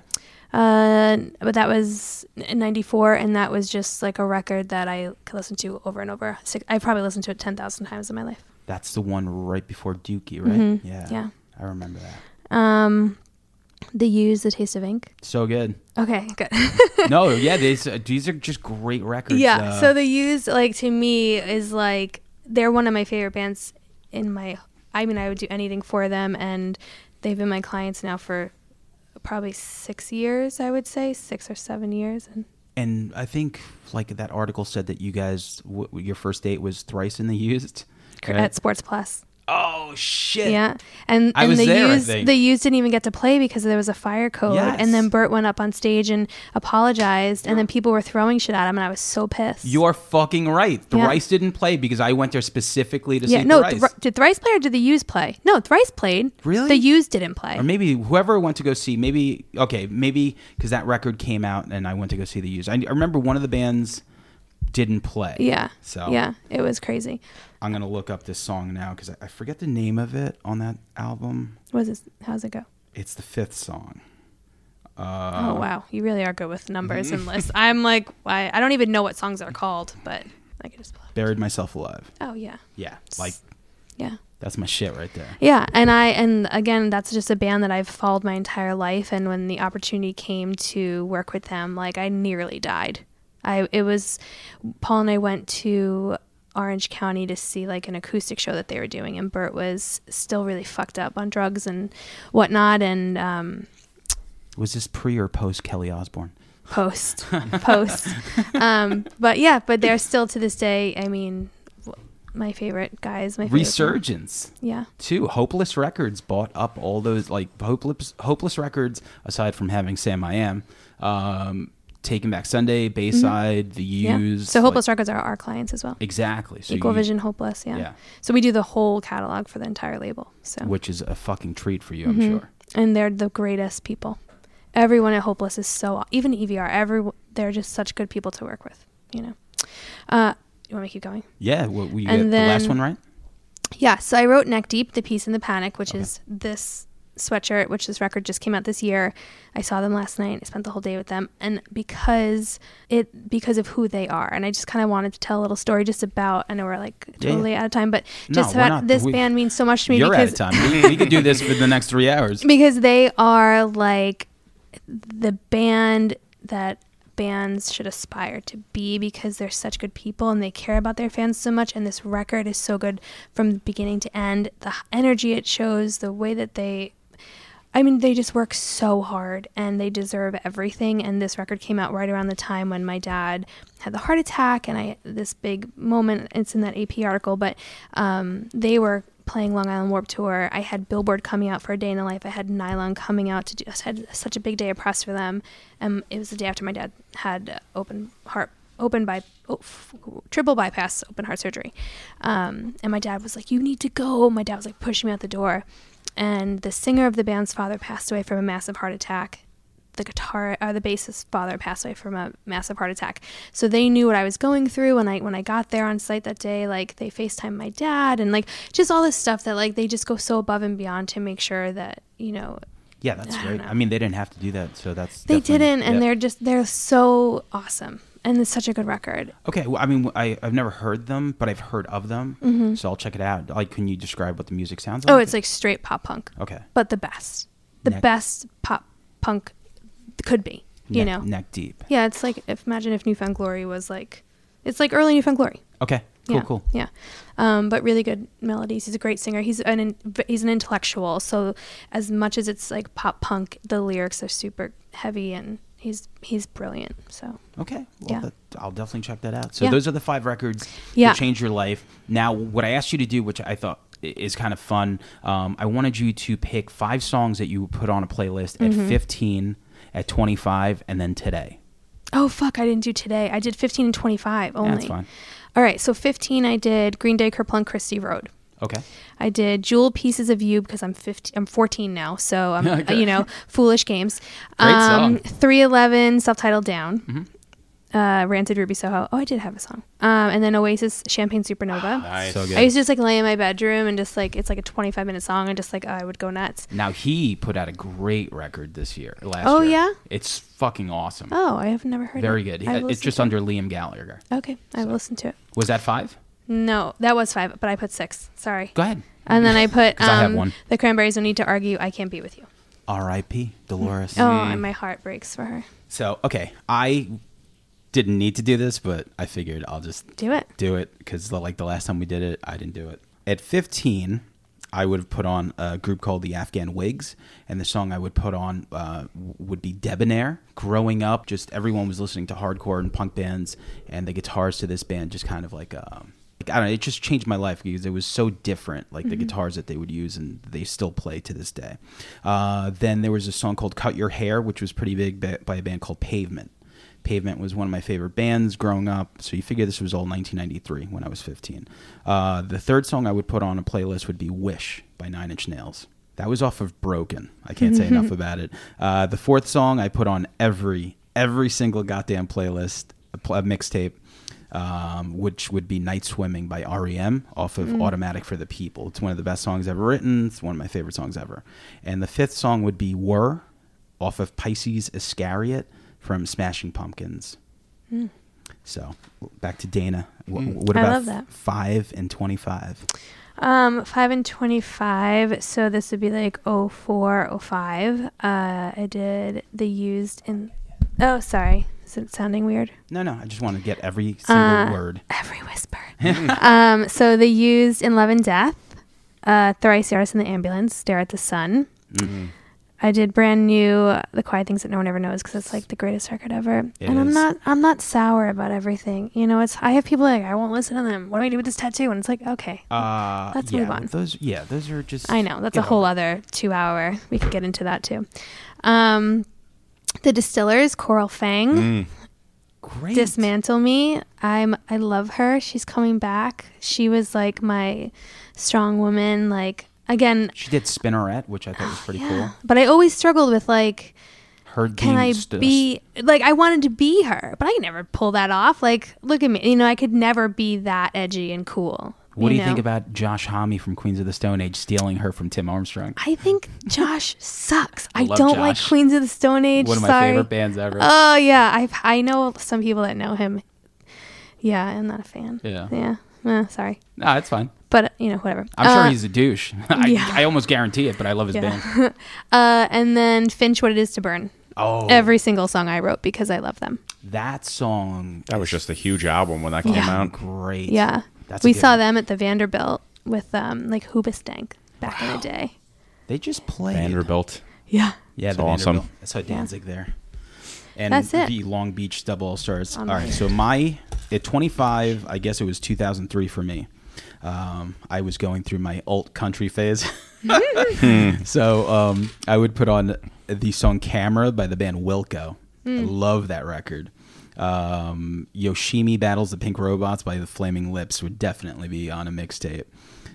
But that was in 94, and that was just like a record that I could listen to over and over. I probably listened to it 10,000 times in my life. That's the one right before Dookie, right? Mm-hmm. Yeah. Yeah. I remember that. The Used, The Taste of Ink. So good. Okay, good. No, yeah, these are just great records. Yeah, so The Used, like, to me, is like, they're one of my favorite bands I would do anything for them, and they've been my clients now for probably 6 years, I would say, 6 or 7 years, and I think, like, that article said that you guys, your first date was thrice in The Used. Right. At Sports Plus. Oh shit! Yeah, and the Used didn't even get to play because there was a fire code. Yes. And then Bert went up on stage and apologized, and then people were throwing shit at him, and I was so pissed. You're fucking right. Thrice didn't play because I went there specifically to see Thrice. Did Thrice play or did the Used play? No, Thrice played. Really? The Used didn't play. Or maybe whoever went to go see. Maybe because that record came out, and I went to go see the Used. I remember one of the bands didn't play. Yeah. So yeah, it was crazy. I'm gonna look up this song now because I forget the name of it on that album. How's it go? It's the 5th song. Oh wow, you really are good with numbers and lists. I'm like, I don't even know what songs are called, but I could just plug. Buried Myself Alive. Oh yeah. Yeah. Like. Yeah. That's my shit right there. Yeah, and again, that's just a band that I've followed my entire life, and when the opportunity came to work with them, like, I nearly died. It was Paul and I went to Orange County to see like an acoustic show that they were doing, and Bert was still really fucked up on drugs and whatnot, and was this pre or post Kelly Osbourne? Post. But they're still to this day, I mean, my favorite guys, my favorite resurgence band. Yeah, too. Hopeless Records bought up all those, like, Hopeless Records, aside from having Sam I Am, Taking Back Sunday, Bayside, The Used. Yeah. So Hopeless Records are our clients as well. Exactly. So Equal Vision, Hopeless, yeah. So we do the whole catalog for the entire label. So which is a fucking treat for you, I'm sure. And they're the greatest people. Everyone at Hopeless is so, even EVR, they're just such good people to work with, you know. You want me to keep going? Yeah. Well, you get the last one, right? Yeah. So I wrote Neck Deep, The Peace and the Panic, which is this sweatshirt, which this record just came out this year. I saw them last night. I spent the whole day with them. And because of who they are. And I just kind of wanted to tell a little story just about, I know we're like totally out of time, but just about this band means so much to me. You're because out of time. we could do this for the next 3 hours. Because they are like the band that bands should aspire to be, because they're such good people and they care about their fans so much, and this record is so good from beginning to end. The energy it shows, the way that they just work so hard, and they deserve everything. And this record came out right around the time when my dad had the heart attack, and I this big moment, it's in that AP article, but they were playing Long Island Warp Tour. I had Billboard coming out for A Day in the Life. I had Nylon coming out to do. I had such a big day of press for them. It was the day after my dad had triple bypass open heart surgery. And my dad was like, "You need to go." My dad was like pushing me out the door. And the singer of the band's father passed away from a massive heart attack. The bassist's father passed away from a massive heart attack. So they knew what I was going through, and when I got there on site that day, like, they FaceTimed my dad, and like just all this stuff that like they just go so above and beyond to make sure that, you know. Yeah, that's right. I mean, they didn't have to do that, so that's they didn't, and they're so awesome, and it's such a good record. Okay, well, I mean, I've never heard them, but I've heard of them, so I'll check it out. Like, can you describe what the music sounds like? Oh, it's like straight pop punk. Okay, but the best pop punk. Could be, you know. Neck Deep. Yeah, it's like, imagine if New Found Glory was like, it's like early New Found Glory. Okay, cool. Yeah, but really good melodies. He's a great singer. He's an intellectual, so as much as it's like pop punk, the lyrics are super heavy, and he's brilliant, so. Okay, well, I'll definitely check that out. So those are the 5 records that changed your life. Now, what I asked you to do, which I thought is kind of fun, I wanted you to pick 5 songs that you put on a playlist at 15, at 25, and then today. Oh, fuck, I didn't do today. I did 15 and 25 only. That's fine. All right, so 15 I did Green Day, Kerplunk, Christie Road. Okay. I did Jewel, Pieces of You, because I'm 14 now, so I'm, Foolish Games. Great song. 311, Self-Titled Down. Rancid, Ruby Soho. Oh, I did have a song. And then Oasis, Champagne Supernova. Nice. So good. I used to just like lay in my bedroom and just like, it's like a 25-minute song, and just like, I would go nuts. Now, he put out a great record last year. Oh, yeah? It's fucking awesome. Oh, I have never heard it. Very good. It's just under Liam Gallagher. Okay, I will listen to it. Was that 5? No, that was 5, but I put 6. Sorry. Go ahead. And then I put The Cranberries, Don't Need to Argue, I Can't Be With You. R.I.P. Dolores. Oh, and my heart breaks for her. So, okay, I didn't need to do this, but I figured I'll just do it because like the last time we did it, I didn't do it. At 15, I would have put on a group called the Afghan Wigs, and the song I would put on would be Debonair. Growing up, just everyone was listening to hardcore and punk bands, and the guitars to this band just kind of like, I don't know, it just changed my life because it was so different, like the guitars that they would use, and they still play to this day. Then there was a song called Cut Your Hair, which was pretty big by a band called Pavement. Pavement was one of my favorite bands growing up, so you figure this was all 1993 when I was 15. The third song I would put on a playlist would be Wish by Nine Inch Nails. That was off of Broken. I can't say enough about it. The fourth song I put on every single goddamn playlist, a mixtape, which would be Night Swimming by R.E.M. off of Automatic for the People. It's one of the best songs ever written. It's one of my favorite songs ever. And the fifth song would be Were off of Pisces Iscariot from Smashing Pumpkins. So back to Dana. What about 5 and 25? 5 and 25. So this would be like 04, 05. I did The Used in... Oh, sorry. Is it sounding weird? No. I just want to get every single word. Every whisper. So The Used in Love and Death. Thrice Stare in the Ambulance. Stare at the Sun. Mm-hmm. I did Brand New, The Quiet Things That No One Ever Knows, because it's like the greatest record ever. And I'm not sour about everything. You know, I have people like, I won't listen to them. What do I do with this tattoo? And it's like, okay, let's move on. Those are just... I know, that's a whole other 2 hour. We could get into that too. The Distillers, Coral Fang. Mm. Great. Dismantle Me. I love her. She's coming back. She was like my strong woman, like... Again, she did Spinneret, which I thought was pretty cool. But I always struggled with like, her can I be like, I wanted to be her, but I could never pull that off. Like, look at me, you know, I could never be that edgy and cool. What do you think about Josh Homme from Queens of the Stone Age stealing her from Tim Armstrong? I think Josh sucks. I don't like Queens of the Stone Age. One of my favorite bands ever. Oh yeah, I know some people that know him. Yeah, I'm not a fan. Yeah. Sorry. No, it's fine. But, you know, whatever. I'm sure he's a douche. I almost guarantee it, but I love his band. And then Finch, What It Is to Burn. Oh. Every single song I wrote because I love them. That song. That was just a huge album when that came out. Great. Yeah. We saw them at the Vanderbilt with like Hoobastank back in the day. They just played. Vanderbilt. Yeah. Yeah, that's awesome. Vanderbilt. That's how Danzig there. And that's it. The Long Beach Double All Stars. All right. So at 25, I guess it was 2003 for me. I was going through my alt country phase. So I would put on the song Camera by the band Wilco. I love that record. Yoshimi Battles the Pink Robots by the Flaming Lips would definitely be on a mixtape.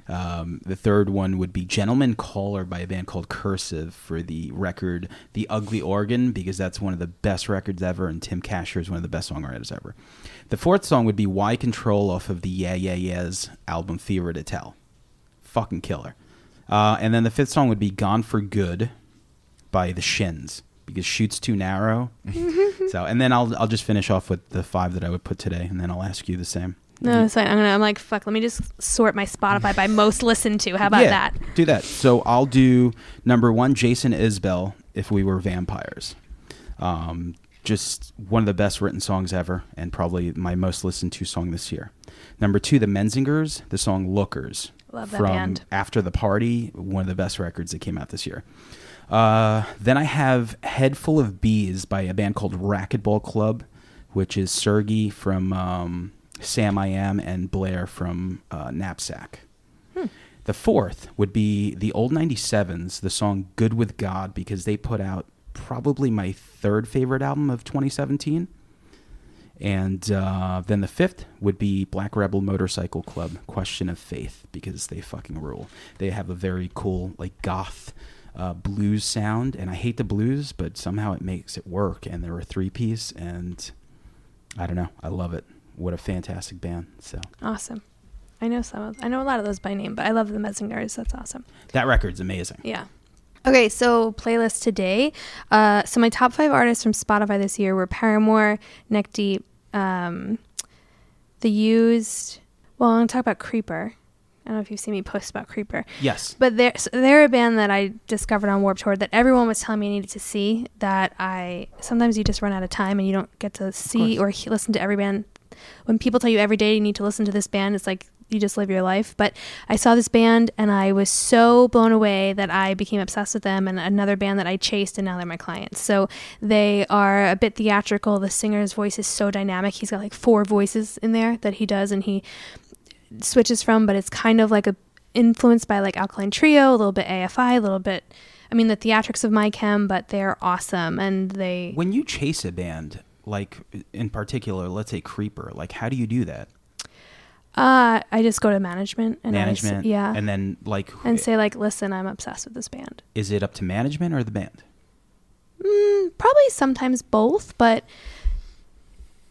The third one would be Gentleman Caller by a band called Cursive for the record The Ugly Organ, because that's one of the best records ever, and Tim Casher is one of the best songwriters ever. The fourth song would be Why Control off of the Yeah Yeah Yeahs album Fever to Tell. Fucking killer. And then the fifth song would be Gone for Good by the Shins, because Shoot's too narrow. So, and then I'll just finish off with the five that I would put today, and then I'll ask you the same. No, it's fine. I'm like, fuck, let me just sort my Spotify by most listened to. How about that? Do that. So I'll do number one, Jason Isbell, If We Were Vampires. Just one of the best written songs ever, and probably my most listened to song this year. Number two, the Menzingers, the song Lookers. Love that band. After the Party, one of the best records that came out this year. Then I have Head Full of Bees by a band called Racquetball Club, which is Sergey from... Sam I Am and Blair from Knapsack. The fourth would be the Old 97s, the song Good With God, because they put out probably my third favorite album of 2017. And then the fifth would be Black Rebel Motorcycle Club, Question of Faith, because they fucking rule. They have a very cool, like, goth blues sound, and I hate the blues, but somehow it makes it work. And they're a three-piece, and I don't know, I love it. What a fantastic band. So awesome. I know a lot of those by name, but I love the Messingers. That's awesome. That record's amazing. Yeah. Okay, so playlist today. So my top five artists from Spotify this year were Paramore, Neck Deep, The Used. Well, I'm going to talk about Creeper. I don't know if you've seen me post about Creeper. Yes. But they're a band that I discovered on Warp Tour that everyone was telling me I needed to see, that sometimes you just run out of time and you don't get to see or listen to every band. When people tell you every day you need to listen to this band, it's like you just live your life. But I saw this band and I was so blown away that I became obsessed with them, and another band that I chased, and now they're my clients. So they are a bit theatrical. The singer's voice is so dynamic. He's got like four voices in there that he does and he switches from, but it's kind of like influenced by like Alkaline Trio, a little bit AFI, a little bit... I mean, the theatrics of My Chem, but they're awesome. And they... When you chase a band... Like, in particular, let's say Creeper. Like, how do you do that? I just go to management. And then, like... And say, like, listen, I'm obsessed with this band. Is it up to management or the band? Probably sometimes both, but...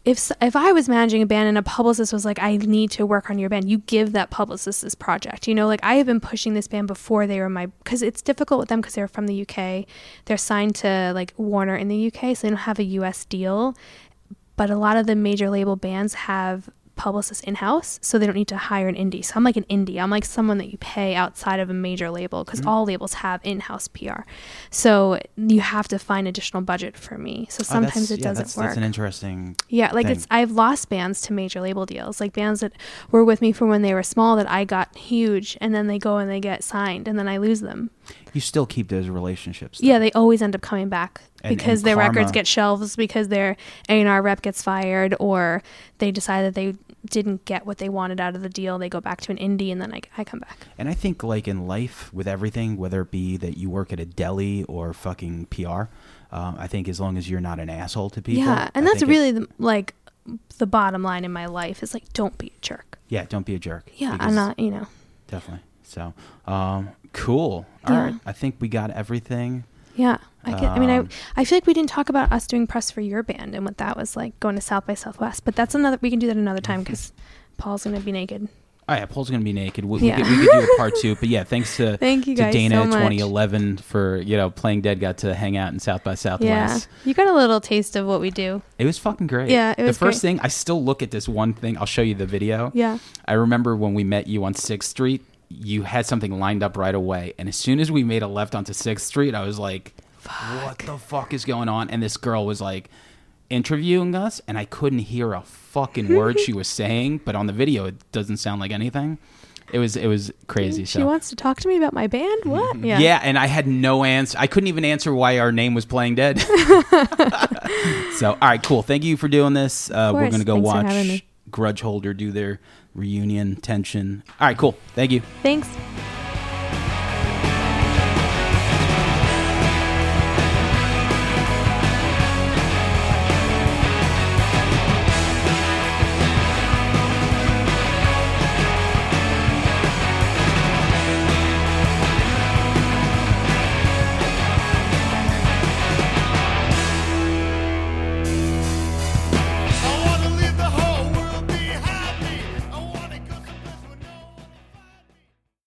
If I was managing a band and a publicist was like, I need to work on your band, you give that publicist this project. You know, like I have been pushing this band before they were because it's difficult with them because they're from the UK. They're signed to like Warner in the UK, so they don't have a US deal. but a lot of the major label bands have publicists in-house, so they don't need to hire an indie. So I'm like an indie. I'm like someone that you pay outside of a major label, because all labels have in-house PR. So you have to find additional budget for me. So sometimes it doesn't work. That's an interesting thing. I've lost bands to major label deals, like bands that were with me from when they were small that I got huge, and then they go and they get signed, and then I lose them. You still keep those relationships, though. Yeah, they always end up coming back because their records get shelves, because their A&R rep gets fired, or they decide that they didn't get what they wanted out of the deal. They go back to an indie, and then I come back. And I think, like in life, with everything, whether it be that you work at a deli or fucking PR, I think as long as you're not an asshole to people. Yeah, and that's really the bottom line in my life is don't be a jerk. Yeah, don't be a jerk. Yeah, I'm not, Definitely. So, cool. All right. I think we got everything. Yeah. I feel like we didn't talk about us doing press for your band and what that was like, going to South by Southwest, but we can do that another time because Paul's going to be naked. All right. Paul's going to be naked. We could do a part two, but thanks to Dana so 2011 for, Playing Dead got to hang out in South by Southwest. Yeah. You got a little taste of what we do. It was fucking great. Yeah. It was the first thing. I still look at this one thing. I'll show you the video. Yeah. I remember when we met you on 6th Street, you had something lined up right away. And as soon as we made a left onto 6th Street, I was like, what the fuck is going on? And this girl was interviewing us, and I couldn't hear a fucking word she was saying. But on the video, it doesn't sound like anything. It was crazy. She wants to talk to me about my band? What? Yeah. Yeah, and I had no answer. I couldn't even answer why our name was Playing Dead. So, all right, cool. Thank you for doing this. We're going to go watch Grudge Holder do their reunion. Tension. All right, cool. Thank you. Thanks.